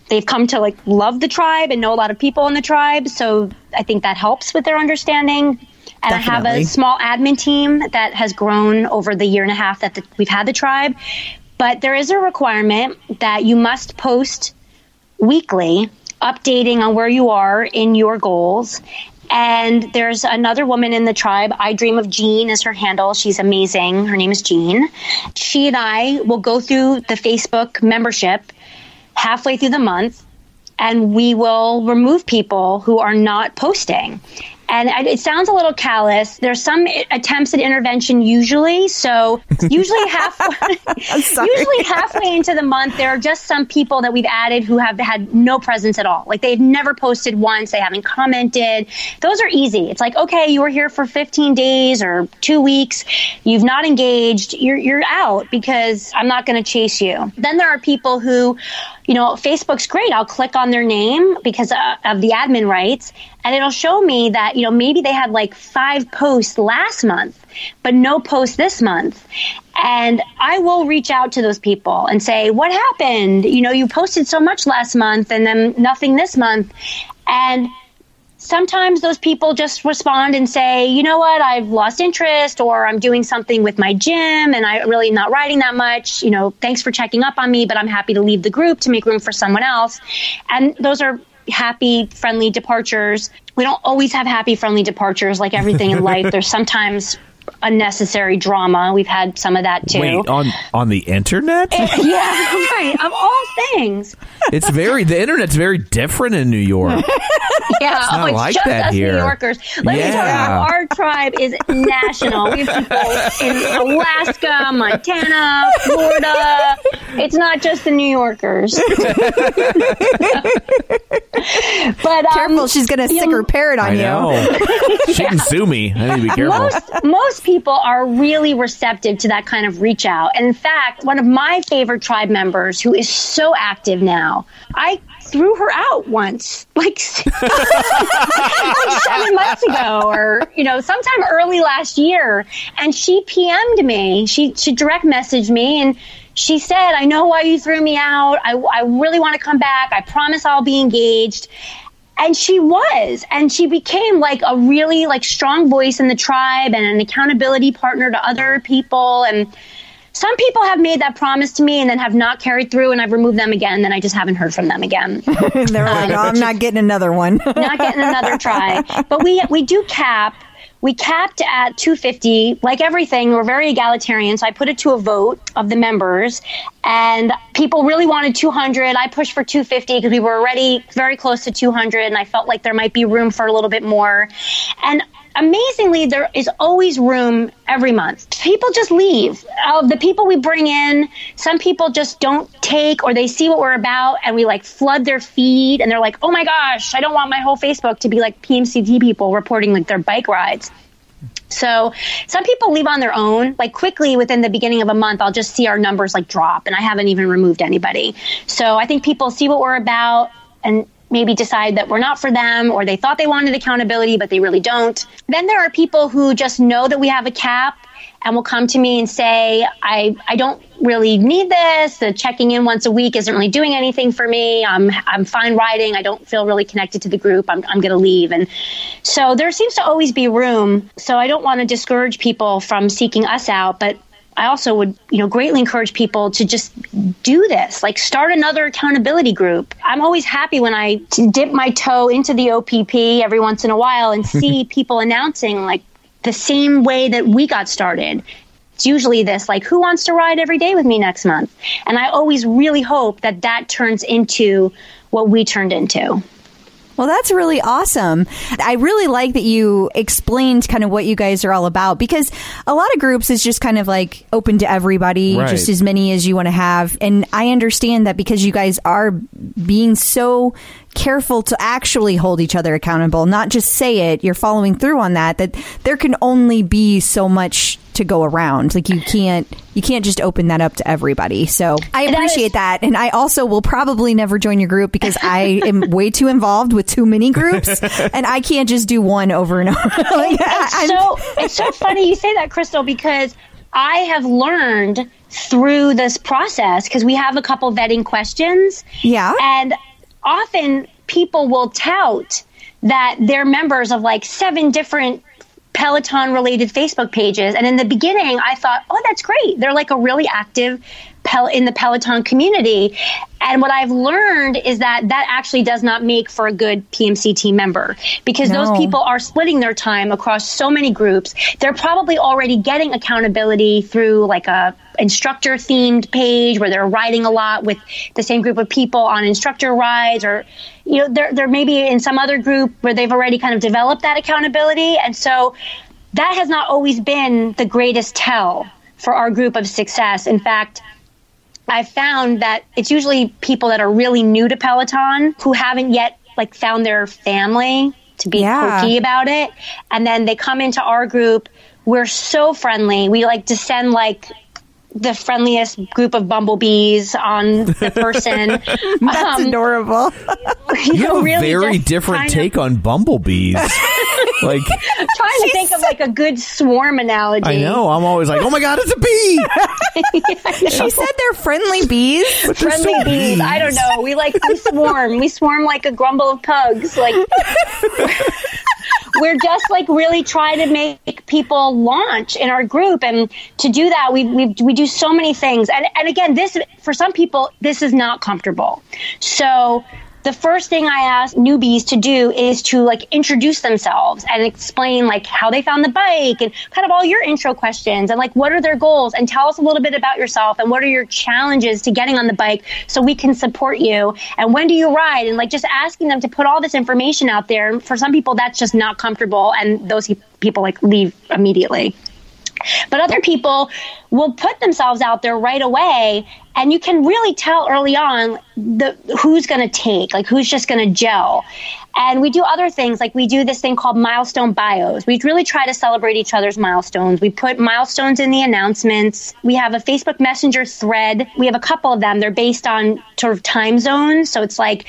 they've come to like love the tribe and know a lot of people in the tribe. So I think that helps with their understanding. And Definitely. I have a small admin team that has grown over the year and a half that the, we've had the tribe. But there is a requirement that you must post weekly, updating on where you are in your goals. And there's another woman in the tribe, I Dream of Jean is her handle. She's amazing. Her name is Jean. She and I will go through the Facebook membership halfway through the month, and we will remove people who are not posting. And it sounds a little callous. There's some attempts at intervention usually. So usually halfway, usually halfway into the month, there are just some people that we've added who have had no presence at all. Like they've never posted once. They haven't commented. Those are easy. It's like, okay, you were here for fifteen days or two weeks. You've not engaged. You're, you're out because I'm not going to chase you. Then there are people who you know, Facebook's great. I'll click on their name because uh, of the admin rights, and it'll show me that, you know, maybe they had like five posts last month, but no posts this month. And I will reach out to those people and say, what happened? You know, you posted so much last month and then nothing this month. And sometimes those people just respond and say, you know what, I've lost interest, or I'm doing something with my gym and I'm really not riding that much. You know, thanks for checking up on me, but I'm happy to leave the group to make room for someone else. And those are happy, friendly departures. We don't always have happy, friendly departures like everything in life. There's sometimes unnecessary drama. We've had some of that too. Wait, on on the internet? It, yeah, right. Of all things, it's very the internet's very different in New York. Yeah, it's not oh, it's like just that us here. New Yorkers. Let yeah. me tell you, our tribe is national. We have people in Alaska, Montana, Florida. It's not just the New Yorkers. But um, careful, she's going to stick know, her parrot on I you. She yeah. can sue me. I need to be careful. Most, most people are really receptive to that kind of reach out. And in fact, one of my favorite tribe members, who is so active now, I threw her out once, like, like seven months ago, or, you know, sometime early last year. And she P M'd me. She she direct messaged me, and she said, I know why you threw me out. I, I really want to come back. I promise I'll be engaged. And she was, and she became like a really like strong voice in the tribe and an accountability partner to other people. And some people have made that promise to me and then have not carried through, and I've removed them again, and then I just haven't heard from them again. They're like, oh, I'm not getting another one. Not getting another try. But we we do cap. We capped at two hundred fifty. Like everything, we're very egalitarian, so I put it to a vote of the members, and people really wanted two hundred. I pushed for two hundred fifty because we were already very close to two hundred, and I felt like there might be room for a little bit more. And amazingly, there is always room every month. People just leave. Of the people we bring in, some people just don't take, or they see what we're about, and we like flood their feed, and they're like, oh my gosh, I don't want my whole Facebook to be like P M C T people reporting like their bike rides. So some people leave on their own, like quickly within the beginning of a month, I'll just see our numbers like drop, and I haven't even removed anybody. So I think people see what we're about and maybe decide that we're not for them, or they thought they wanted accountability, but they really don't. Then there are people who just know that we have a cap and will come to me and say, I, I don't really need this. The checking in once a week isn't really doing anything for me. I'm I'm fine riding. I don't feel really connected to the group. I'm I'm going to leave. And so there seems to always be room. So I don't want to discourage people from seeking us out, but I also would, you know, greatly encourage people to just do this, like start another accountability group. I'm always happy when I dip my toe into the O P P every once in a while and see people announcing like the same way that we got started. It's usually this, like, who wants to ride every day with me next month? And I always really hope that that turns into what we turned into. Well, that's really awesome. I really like that you explained kind of what you guys are all about, because a lot of groups is just kind of like open to everybody, right. Just as many as you want to have. And I understand that because you guys are being so careful to actually hold each other accountable, not just say it, you're following through on that, that there can only be so much to go around. Like you can't you can't just open that up to everybody. So I appreciate that. And I also will probably never join your group because I am way too involved with too many groups, and I can't just do one over and over. Like, it's, so, it's so funny you say that, Crystal, because I have learned through this process, because we have a couple vetting questions. Yeah. And often people will tout that they're members of like seven different Peloton related Facebook pages. And in the beginning, I thought, oh, that's great. They're like a really active Pel- in the Peloton community. And what I've learned is that that actually does not make for a good P M C T member, because no. those people are splitting their time across so many groups. They're probably already getting accountability through like a instructor themed page where they're riding a lot with the same group of people on instructor rides, or, you know, they're, they're maybe in some other group where they've already kind of developed that accountability. And so that has not always been the greatest tell for our group of success. In fact, I found that it's usually people that are really new to Peloton who haven't yet like found their family to be yeah. pokey about it. And then they come into our group. We're so friendly. We like descend like the friendliest group of bumblebees on the person. That's um, adorable. You, you know, have really a very different take of, on bumblebees. Like trying to think of like a good swarm analogy. I know. I'm always like, oh my God, it's a bee. Yeah, she said they're friendly bees. But friendly so bees. bees. I don't know. We like we swarm. We swarm like a grumble of pugs. Like. We're just like really trying to make people launch in our group, and to do that, we we we do so many things. And and again, this for some people, this is not comfortable. So the first thing I ask newbies to do is to like introduce themselves and explain like how they found the bike and kind of all your intro questions and like what are their goals, and tell us a little bit about yourself and what are your challenges to getting on the bike so we can support you, and when do you ride, and like just asking them to put all this information out there. And for some people that's just not comfortable, and those people like leave immediately. But other people will put themselves out there right away, and you can really tell early on the who's going to take, like who's just going to gel. And we do other things, like we do this thing called milestone bios. We really try to celebrate each other's milestones. We put milestones in the announcements. We have a Facebook Messenger thread. We have a couple of them. They're based on sort of time zones. So it's like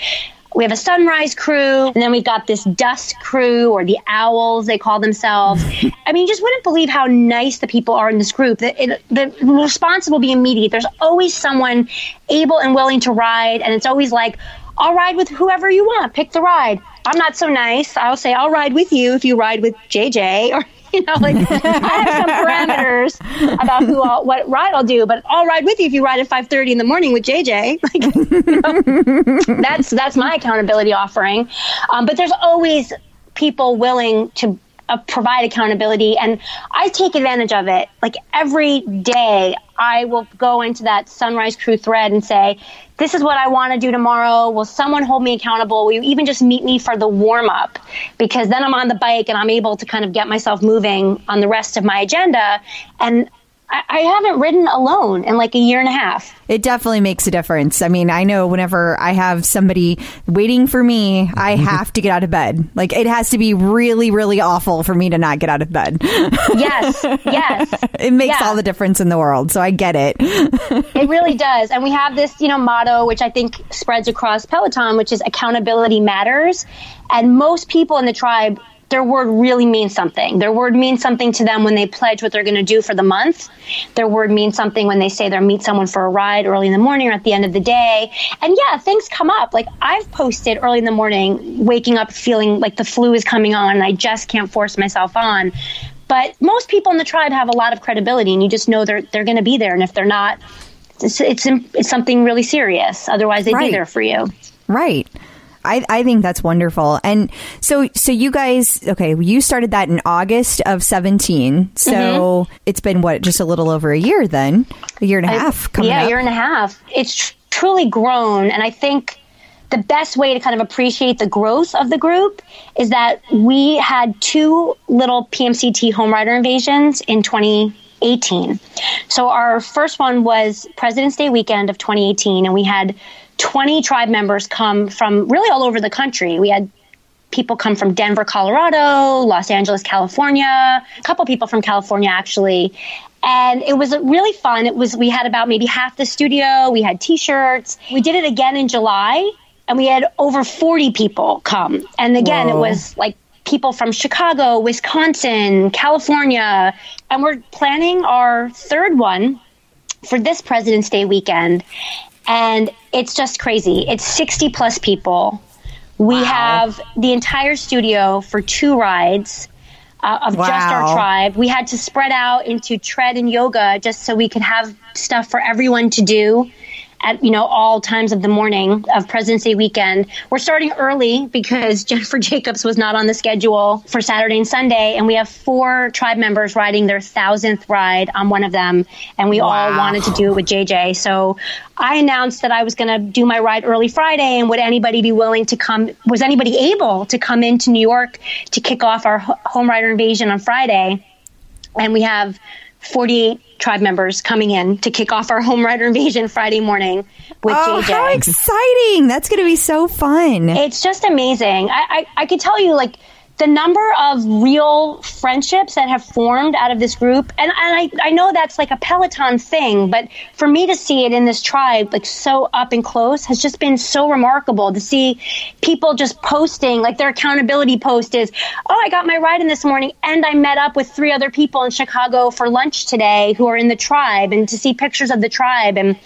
we have a sunrise crew, and then we've got this dusk crew, or the owls, they call themselves. I mean, you just wouldn't believe how nice the people are in this group. The, it, the response will be immediate. There's always someone able and willing to ride, and it's always like, I'll ride with whoever you want. Pick the ride. I'm not so nice. I'll say, I'll ride with you if you ride with J J, or... You know, like I have some parameters about who I'll, what ride I'll do, but I'll ride with you if you ride at five thirty in the morning with J J. Like, you know, that's that's my accountability offering. Um, but there's always people willing to uh, provide accountability, and I take advantage of it. Like every day, I will go into that Sunrise Crew thread and say, this is what I want to do tomorrow. Will someone hold me accountable? Will you even just meet me for the warm-up? Because then I'm on the bike and I'm able to kind of get myself moving on the rest of my agenda. And I, I haven't ridden alone in like a year and a half. It definitely makes a difference. I mean, I know whenever I have somebody waiting for me, I have to get out of bed. Like, it has to be really, really awful for me to not get out of bed. Yes, yes. It makes yeah. all the difference in the world, so I get it. It really does. And we have this, you know, motto, which I think spreads across Peloton, which is accountability matters. And most people in the tribe, their word really means something. Their word means something to them when they pledge what they're going to do for the month. Their word means something when they say they'll meet someone for a ride early in the morning or at the end of the day. And yeah, things come up. Like I've posted early in the morning, waking up feeling like the flu is coming on and I just can't force myself on. But most people in the tribe have a lot of credibility, and you just know they're they're going to be there. And if they're not, it's it's, it's something really serious. Otherwise, they'd right. be there for you. Right. I, I think that's wonderful. And so so you guys, okay, you started that in August of seventeen. So mm-hmm. it's been, what, just a little over a year then? A year and a I, half coming Yeah, up. a year and a half. It's tr- truly grown. And I think the best way to kind of appreciate the growth of the group is that we had two little P M C T home rider invasions in twenty eighteen. So our first one was President's Day weekend of twenty eighteen, and we had twenty tribe members come from really all over the country. We had people come from Denver, Colorado, Los Angeles, California, a couple people from California, actually. And it was really fun. It was, we had about maybe half the studio. We had T-shirts. We did it again in July, and we had over forty people come. And again, Whoa. It was like people from Chicago, Wisconsin, California. And we're planning our third one for this President's Day weekend. And it's just crazy. It's sixty plus people. We wow. have the entire studio for two rides uh, of wow. just our tribe. We had to spread out into tread and yoga just so we could have stuff for everyone to do at, you know, all times of the morning of President's Day weekend. We're starting early because Jennifer Jacobs was not on the schedule for Saturday and Sunday. And we have four tribe members riding their thousandth ride on one of them. And we wow. all wanted to do it with J J. So I announced that I was going to do my ride early Friday. And would anybody be willing to come? Was anybody able to come into New York to kick off our home rider invasion on Friday? And we have forty-eight tribe members coming in to kick off our home rider invasion Friday morning with oh, J J. How exciting. That's going to be so fun. It's just amazing. I, I, I could tell you, like, the number of real friendships that have formed out of this group, and, and I, I know that's like a Peloton thing, but for me to see it in this tribe, like so up and close, has just been so remarkable to see people just posting, like their accountability post is, oh, I got my ride in this morning and I met up with three other people in Chicago for lunch today who are in the tribe, and to see pictures of the tribe. And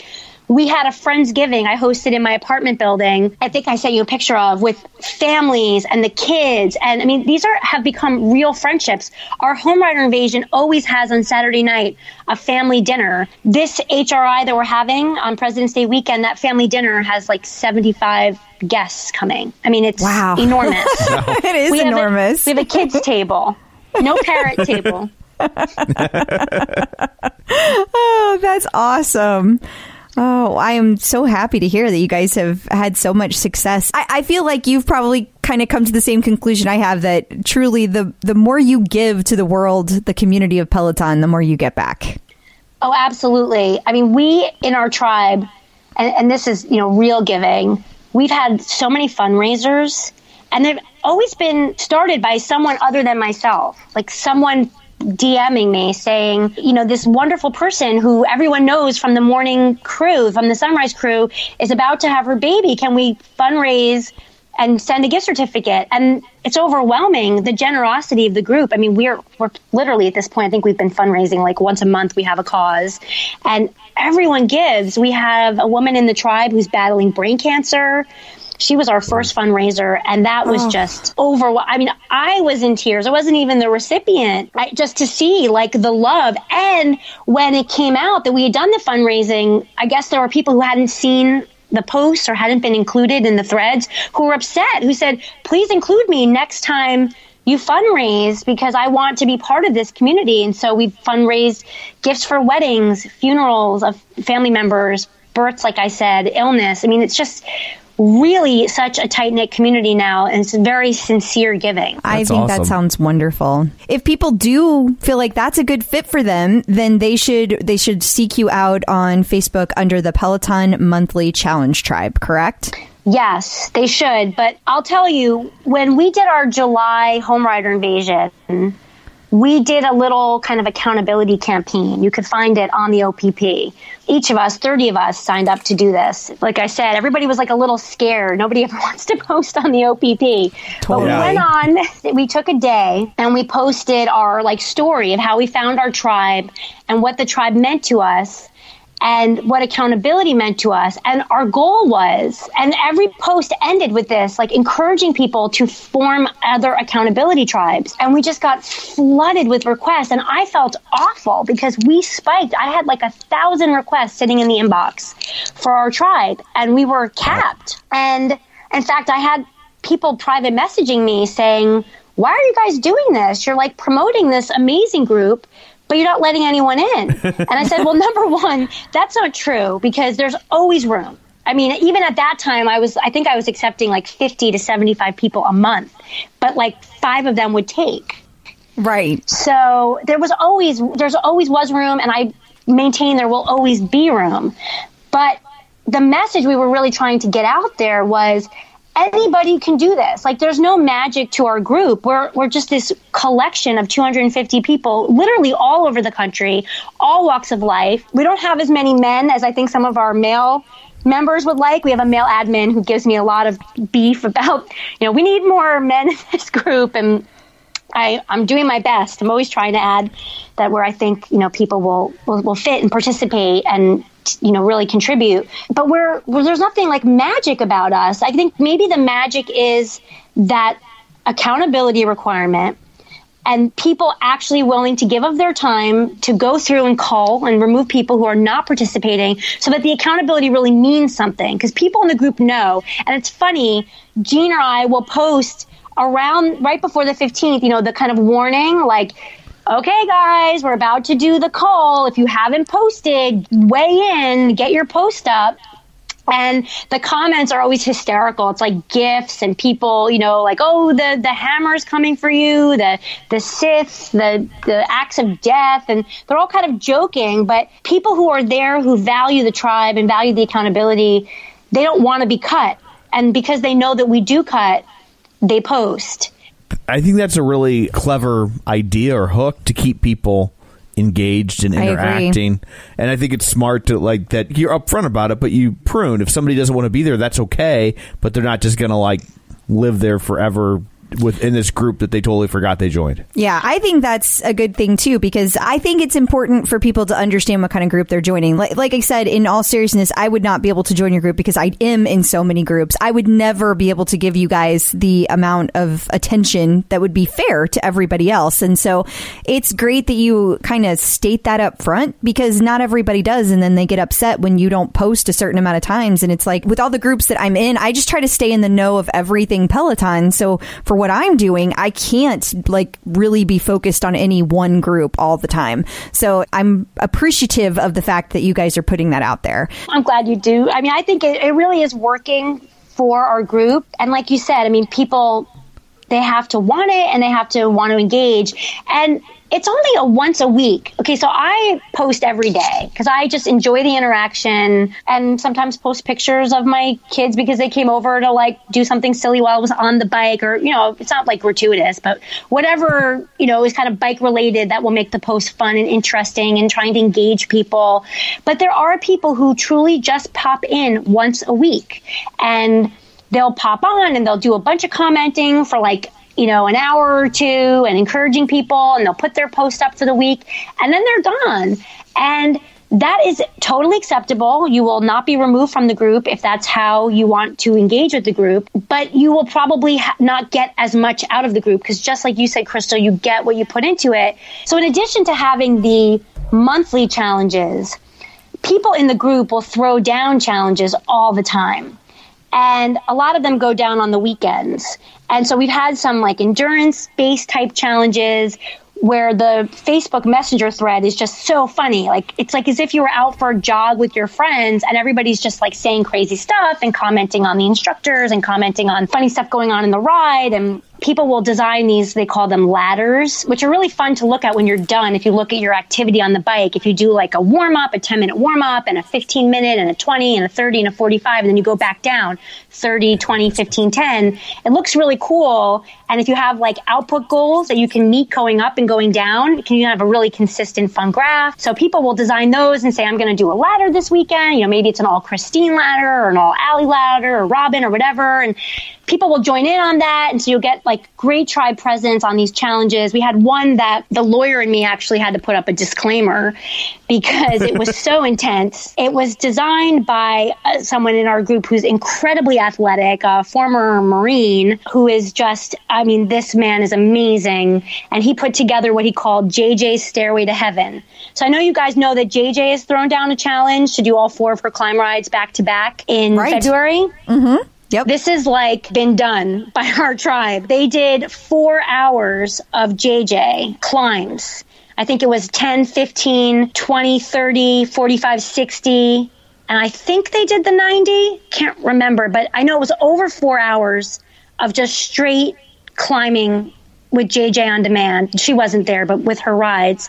we had a Friendsgiving I hosted in my apartment building, I think I sent you a picture of, with families and the kids. And I mean, these are have become real friendships. Our Home Rider Invasion always has on Saturday night a family dinner. This H R I that we're having on President's Day weekend, that family dinner has like seventy-five guests coming. I mean, it's wow. enormous. It is we enormous. Have a, we have a kids table, no parent table. Oh, that's awesome. Oh, I am so happy to hear that you guys have had so much success. I, I feel like you've probably kind of come to the same conclusion I have, that truly the, the more you give to the world, the community of Peloton, the more you get back. Oh, absolutely. I mean, we in our tribe, and, and this is, you know, real giving, we've had so many fundraisers, and they've always been started by someone other than myself, like someone DMing me saying, you know, this wonderful person who everyone knows from the morning crew, from the sunrise crew, is about to have her baby. Can we fundraise and send a gift certificate? And it's overwhelming, the generosity of the group. I mean, we're we're literally at this point, I think we've been fundraising like once a month. We have a cause and everyone gives. We have a woman in the tribe who's battling brain cancer. She was our first fundraiser, and that was oh. just overwhelming. I mean, I was in tears. I wasn't even the recipient, right? Just to see, like, the love. And when it came out that we had done the fundraising, I guess there were people who hadn't seen the posts or hadn't been included in the threads who were upset, who said, please include me next time you fundraise, because I want to be part of this community. And so we fundraised gifts for weddings, funerals of family members, births, like I said, illness. I mean, it's just really such a tight-knit community now, and it's very sincere giving. That's I think awesome. That sounds wonderful. If people do feel like that's a good fit for them, then they should they should seek you out on Facebook under the Peloton Monthly Challenge Tribe, correct? Yes, they should. But I'll tell you, when we did our July Home Rider Invasion, we did a little kind of accountability campaign. You could find it on the O P P. Each of us, thirty of us, signed up to do this. Like I said, everybody was like a little scared. Nobody ever wants to post on the O P P. Totally. But we went on, we took a day, and we posted our like story of how we found our tribe and what the tribe meant to us and what accountability meant to us. And our goal was, and every post ended with this, like encouraging people to form other accountability tribes. And we just got flooded with requests. And I felt awful because we spiked. I had like a thousand requests sitting in the inbox for our tribe, and we were capped. And in fact, I had people private messaging me saying, why are you guys doing this? You're like promoting this amazing group, but you're not letting anyone in. And I said, well, number one, that's not true, because there's always room. I mean, even at that time, I was I think I was accepting like fifty to seventy-five people a month, but like five of them would take. Right. So there was always there's always was room. And I maintain there will always be room. But the message we were really trying to get out there was, anybody can do this. Like, there's no magic to our group. We're we're just this collection of two hundred fifty people, literally all over the country, all walks of life. We don't have as many men as I think some of our male members would like. We have a male admin who gives me a lot of beef about, you know, we need more men in this group. And I, I'm doing my best. I'm always trying to add that where I think, you know, people will, will, will fit and participate and, you know, really contribute. But we're, well, there's nothing like magic about us. I think maybe the magic is that accountability requirement and people actually willing to give of their time to go through and call and remove people who are not participating, so that the accountability really means something, because people in the group know. And it's funny, Jean or I will post around right before the fifteenth, you know, the kind of warning, like, okay, guys, we're about to do the call. If you haven't posted, weigh in, get your post up. And the comments are always hysterical. It's like gifts and people, you know, like, oh, the, the hammer's coming for you, the the Sith, the, the axe of death. And they're all kind of joking. But people who are there who value the tribe and value the accountability, they don't want to be cut. And because they know that we do cut, they post. I think that's a really clever idea or hook to keep people engaged and interacting. And I think it's smart to like that you're upfront about it, but you prune. If somebody doesn't want to be there, that's okay. But they're not just going to like live there forever within this group that they totally forgot they joined. Yeah, I think that's a good thing too, because I think it's important for people to understand what kind of group they're joining. Like, like I said, in all seriousness, I would not be able to join your group because I am in so many groups. I would never be able to give you guys the amount of attention that would be fair to everybody else. And so it's great that you kind of state that up front, because not everybody does. And then they get upset when you don't post a certain amount of times. And it's like with all the groups that I'm in, I just try to stay in the know of everything Peloton. So for what I'm doing, I can't like really be focused on any one group all the time. So I'm appreciative of the fact that you guys are putting that out there. I'm glad you do. I mean, I think it, it really is working for our group. And like you said, I mean, people, they have to want it and they have to want to engage. And it's only a once a week. Okay, so I post every day because I just enjoy the interaction, and sometimes post pictures of my kids because they came over to like do something silly while I was on the bike, or, you know, it's not like gratuitous, but whatever, you know, is kind of bike related that will make the post fun and interesting and trying to engage people. But there are people who truly just pop in once a week, and they'll pop on and they'll do a bunch of commenting for like, you know, an hour or two and encouraging people, and they'll put their post up for the week and then they're gone. And that is totally acceptable. You will not be removed from the group if that's how you want to engage with the group, but you will probably ha- not get as much out of the group, because just like you said, Crystal, you get what you put into it. So in addition to having the monthly challenges, people in the group will throw down challenges all the time. And a lot of them go down on the weekends. And so we've had some like endurance-based type challenges where the Facebook Messenger thread is just so funny. Like, it's like as if you were out for a jog with your friends and everybody's just like saying crazy stuff and commenting on the instructors and commenting on funny stuff going on in the ride. And people will design these, they call them ladders, which are really fun to look at when you're done. If you look at your activity on the bike, if you do like a warm up, a ten minute warm up and a fifteen minute and a twenty and a thirty and a forty-five, and then you go back down thirty, twenty, fifteen, ten, it looks really cool. And if you have like output goals that you can meet going up and going down, you can have a really consistent fun graph. So people will design those and say, I'm going to do a ladder this weekend. You know, maybe it's an all Christine ladder or an all Allie ladder or Robin or whatever. And people will join in on that. And so you'll get like great tribe presence on these challenges. We had one that the lawyer and me actually had to put up a disclaimer because it was so intense. It was designed by uh, someone in our group who's incredibly athletic, a former Marine who is just, I mean, this man is amazing. And he put together what he called J J's Stairway to Heaven. So I know you guys know that J J has thrown down a challenge to do all four of her climb rides back to back in right. February. Mm-hmm. Yep. This is like been done by our tribe. They did four hours of J J climbs. I think it was ten, fifteen, twenty, thirty, forty-five, sixty. And I think they did the ninety. Can't remember, but I know it was over four hours of just straight climbing with J J on demand. She wasn't there, but with her rides.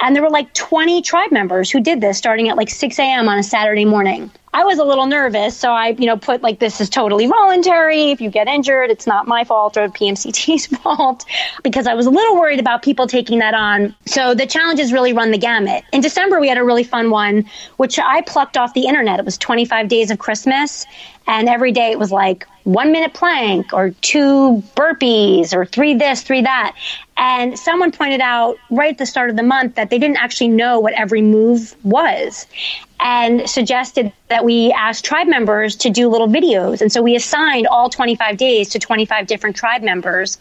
And there were like twenty tribe members who did this starting at like six a.m. on a Saturday morning. I was a little nervous, so I, you know, put like, this is totally voluntary. If you get injured, it's not my fault or P M C T's fault, because I was a little worried about people taking that on. So the challenges really run the gamut. In December, we had a really fun one, which I plucked off the internet. It was twenty-five days of Christmas, and every day it was like one minute plank or two burpees or three this, three that. And someone pointed out right at the start of the month that they didn't actually know what every move was, and suggested that we ask tribe members to do little videos. And so we assigned all twenty-five days to twenty-five different tribe members.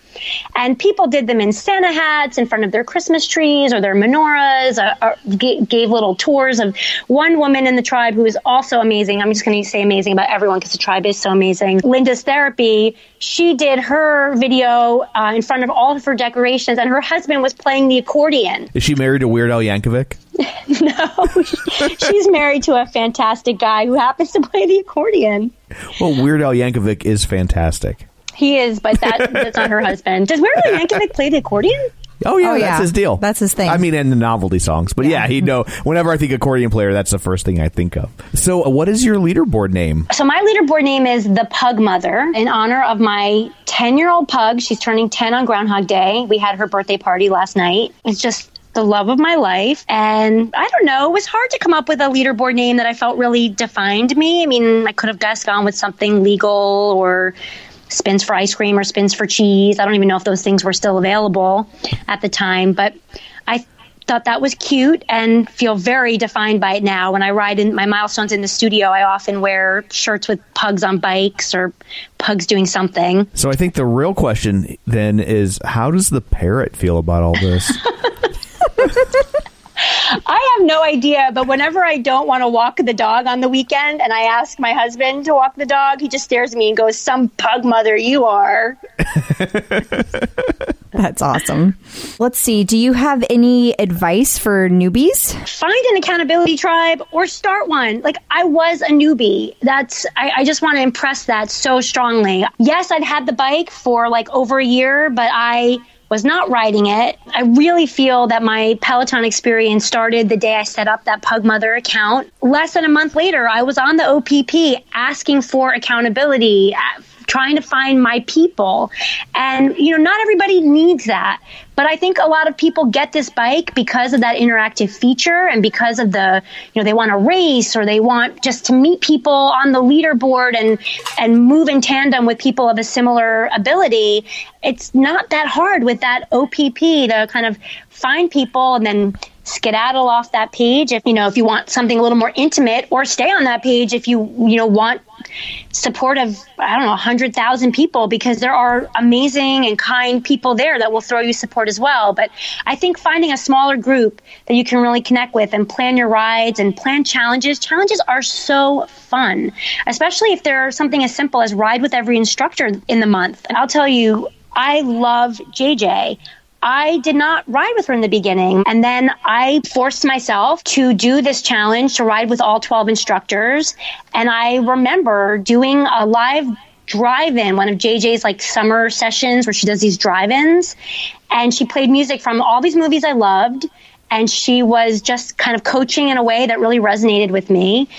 And people did them in Santa hats in front of their Christmas trees or their menorahs, or, or g- gave little tours of one woman in the tribe who is also amazing. I'm just going to say amazing about everyone because the tribe is so amazing. Linda's Therapy, she did her video uh, in front of all of her decorations, and her husband was playing the accordion. Is she married to Weird Al Yankovic? No, she's married to a fantastic guy who happens to play the accordion. Well, Weird Al Yankovic is fantastic. He is, but that, that's not her husband. Does Weird Al Yankovic play the accordion? Oh, yeah, oh, that's yeah. his deal. That's his thing. I mean, and the novelty songs. But yeah, yeah he know. Whenever I think accordion player, that's the first thing I think of. So what is your leaderboard name? So my leaderboard name is The Pug Mother, in honor of my ten-year-old Pug. She's turning ten on Groundhog Day. We had her birthday party last night. It's just the love of my life. And I don't know, it was hard to come up with a leaderboard name that I felt really defined me. I mean, I could have just gone with something legal or Spins for Ice Cream or Spins for Cheese. I don't even know if those things were still available at the time, but I thought that was cute and feel very defined by it now. When I ride in my milestones in the studio, I often wear shirts with pugs on bikes or pugs doing something. So I think the real question then is, how does the parrot feel about all this? I have no idea, but whenever I don't want to walk the dog on the weekend and I ask my husband to walk the dog, he just stares at me and goes, "Some pug mother you are." That's awesome. Let's see. Do you have any advice for newbies? Find an accountability tribe or start one. Like, I was a newbie. That's I, I just want to impress that so strongly. Yes, I'd had the bike for like over a year, but I was not riding it. I really feel that my Peloton experience started the day I set up that Pug Mother account. Less than a month later, I was on the O P P asking for accountability, trying to find my people. And, you know, not everybody needs that. But I think a lot of people get this bike because of that interactive feature and because of the, you know, they want to race or they want just to meet people on the leaderboard and and move in tandem with people of a similar ability. It's not that hard with that O P P to kind of find people and then skedaddle off that page if, you know, if you want something a little more intimate, or stay on that page if you, you know, want support of, I don't know, one hundred thousand people, because there are amazing and kind people there that will throw you support as well. But I think finding a smaller group that you can really connect with and plan your rides and plan challenges. Challenges are so fun, especially if they're something as simple as ride with every instructor in the month. And I'll tell you, I love J J. I did not ride with her in the beginning. And then I forced myself to do this challenge to ride with all twelve instructors. And I remember doing a live drive-in, one of J J's like summer sessions where she does these drive-ins. And she played music from all these movies I loved. And she was just kind of coaching in a way that really resonated with me.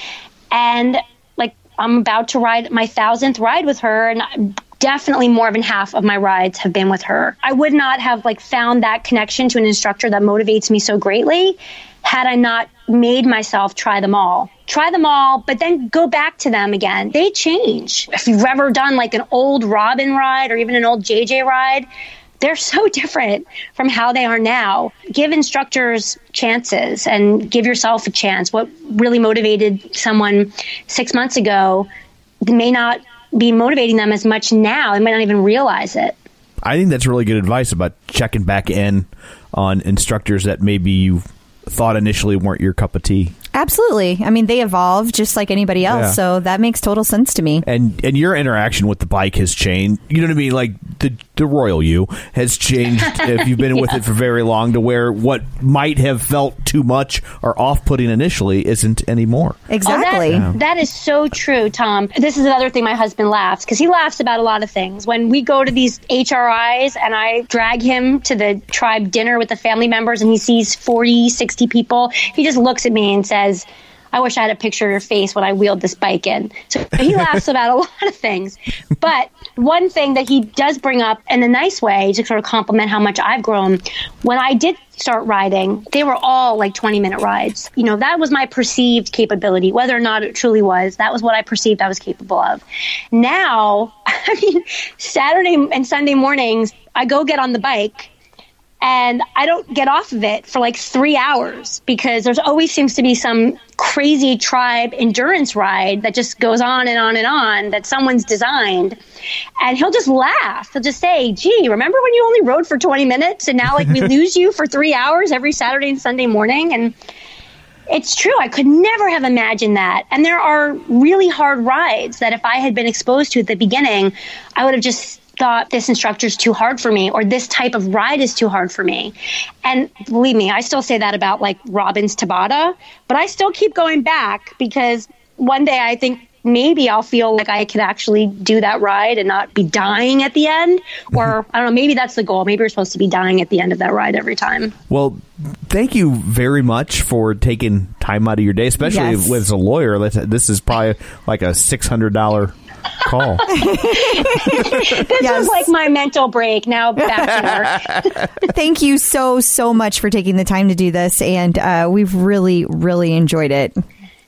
And like, I'm about to ride my thousandth ride with her. And I, definitely more than half of my rides have been with her. I would not have like found that connection to an instructor that motivates me so greatly had I not made myself try them all. Try them all, but then go back to them again. They change. If you've ever done like an old Robin ride or even an old J J ride, they're so different from how they are now. Give instructors chances and give yourself a chance. What really motivated someone six months ago may not be motivating them as much now. They might not even realize it. I think that's really good advice about checking back in on instructors that maybe you thought initially weren't your cup of tea. Absolutely. I mean, they evolve just like anybody else, yeah. So that makes total sense to me. And and your interaction with the bike has changed. You know what I mean? Like, the the royal you has changed if you've been yeah. with it for very long, to where what might have felt too much or off-putting initially isn't anymore. Exactly. Oh, that, yeah. that is so true, Tom. This is another thing my husband laughs, because he laughs about a lot of things. When we go to these H R Is and I drag him to the tribe dinner with the family members and he sees forty, sixty people, he just looks at me and says, "I wish I had a picture of your face when I wheeled this bike in." So he laughs about a lot of things. But one thing that he does bring up in a nice way to sort of compliment how much I've grown, when I did start riding, they were all like twenty-minute rides. You know, that was my perceived capability. Whether or not it truly was, that was what I perceived I was capable of. Now, I mean, Saturday and Sunday mornings, I go get on the bike, and I don't get off of it for like three hours because there's always seems to be some crazy tribe endurance ride that just goes on and on and on that someone's designed. And he'll just laugh. He'll just say, "Gee, remember when you only rode for twenty minutes and now like we lose you for three hours every Saturday and Sunday morning?" And it's true. I could never have imagined that. And there are really hard rides that if I had been exposed to at the beginning, I would have just thought this instructor's too hard for me, or this type of ride is too hard for me. And believe me, I still say that about like Robin's Tabata, but I still keep going back because one day I think maybe I'll feel like I could actually do that ride and not be dying at the end. Or I don't know, maybe that's the goal. Maybe we're supposed to be dying at the end of that ride every time. Well, thank you very much for taking time out of your day, especially yes. as a lawyer. This is probably like a six hundred dollars call. This yes. was like my mental break. Now back to work. Thank you so, so much for taking the time to do this. And uh, we've really, really enjoyed it.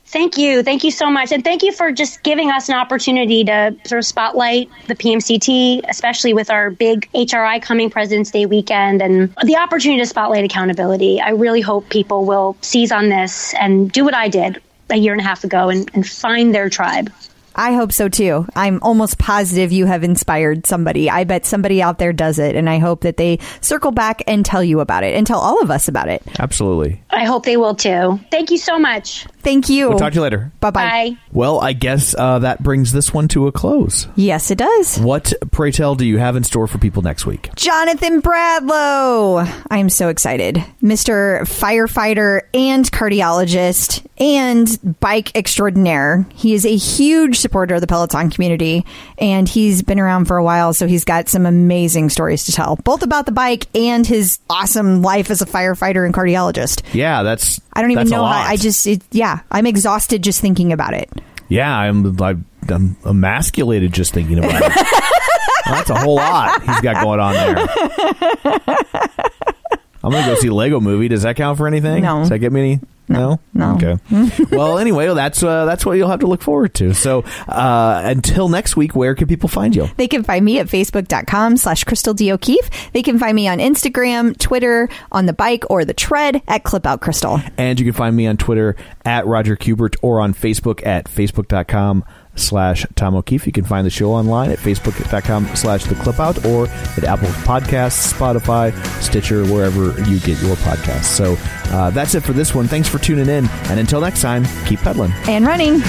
Thank you. Thank you so much. And thank you for just giving us an opportunity to sort of spotlight the P M C T, especially with our big H R I coming President's Day weekend and the opportunity to spotlight accountability. I really hope people will seize on this and do what I did a year and a half ago and, and find their tribe. I hope so, too. I'm almost positive you have inspired somebody. I bet somebody out there does it. And I hope that they circle back and tell you about it and tell all of us about it. Absolutely. I hope they will, too. Thank you so much. Thank you. We'll talk to you later. Bye-bye. Bye. Well, I guess uh, that brings this one to a close. Yes, it does. What, pray tell, do you have in store for people next week? Jonathan Bradlow. I am so excited. Mister Firefighter and cardiologist and bike extraordinaire. He is a huge supporter of the Peloton community, and he's been around for a while, so he's got some amazing stories to tell, both about the bike and his awesome life as a firefighter and cardiologist. Yeah, that's I don't even know. How, I just it, yeah, I'm exhausted just thinking about it. Yeah, I'm I'm emasculated just thinking about it. Well, that's a whole lot he's got going on there. I'm gonna go see Lego Movie. Does that count for anything? No. Does that get me any? No, no. no. Okay. Well, anyway, that's uh, that's what you'll have to look forward to. So uh, until next week, where can people find you? They can find me at facebook.com slash Crystal D. O'Keefe. They can find me on Instagram, Twitter, on the bike or the tread at Clipout Crystal. And you can find me on Twitter at Roger Kubert or on Facebook at facebook.com slash Tom O'Keefe. You can find the show online at facebook.com slash The Clipout or at Apple Podcasts, Spotify, Stitcher, wherever you get your podcasts. So uh, that's it for this one. Thanks for tuning in. And until next time, keep peddling. And running.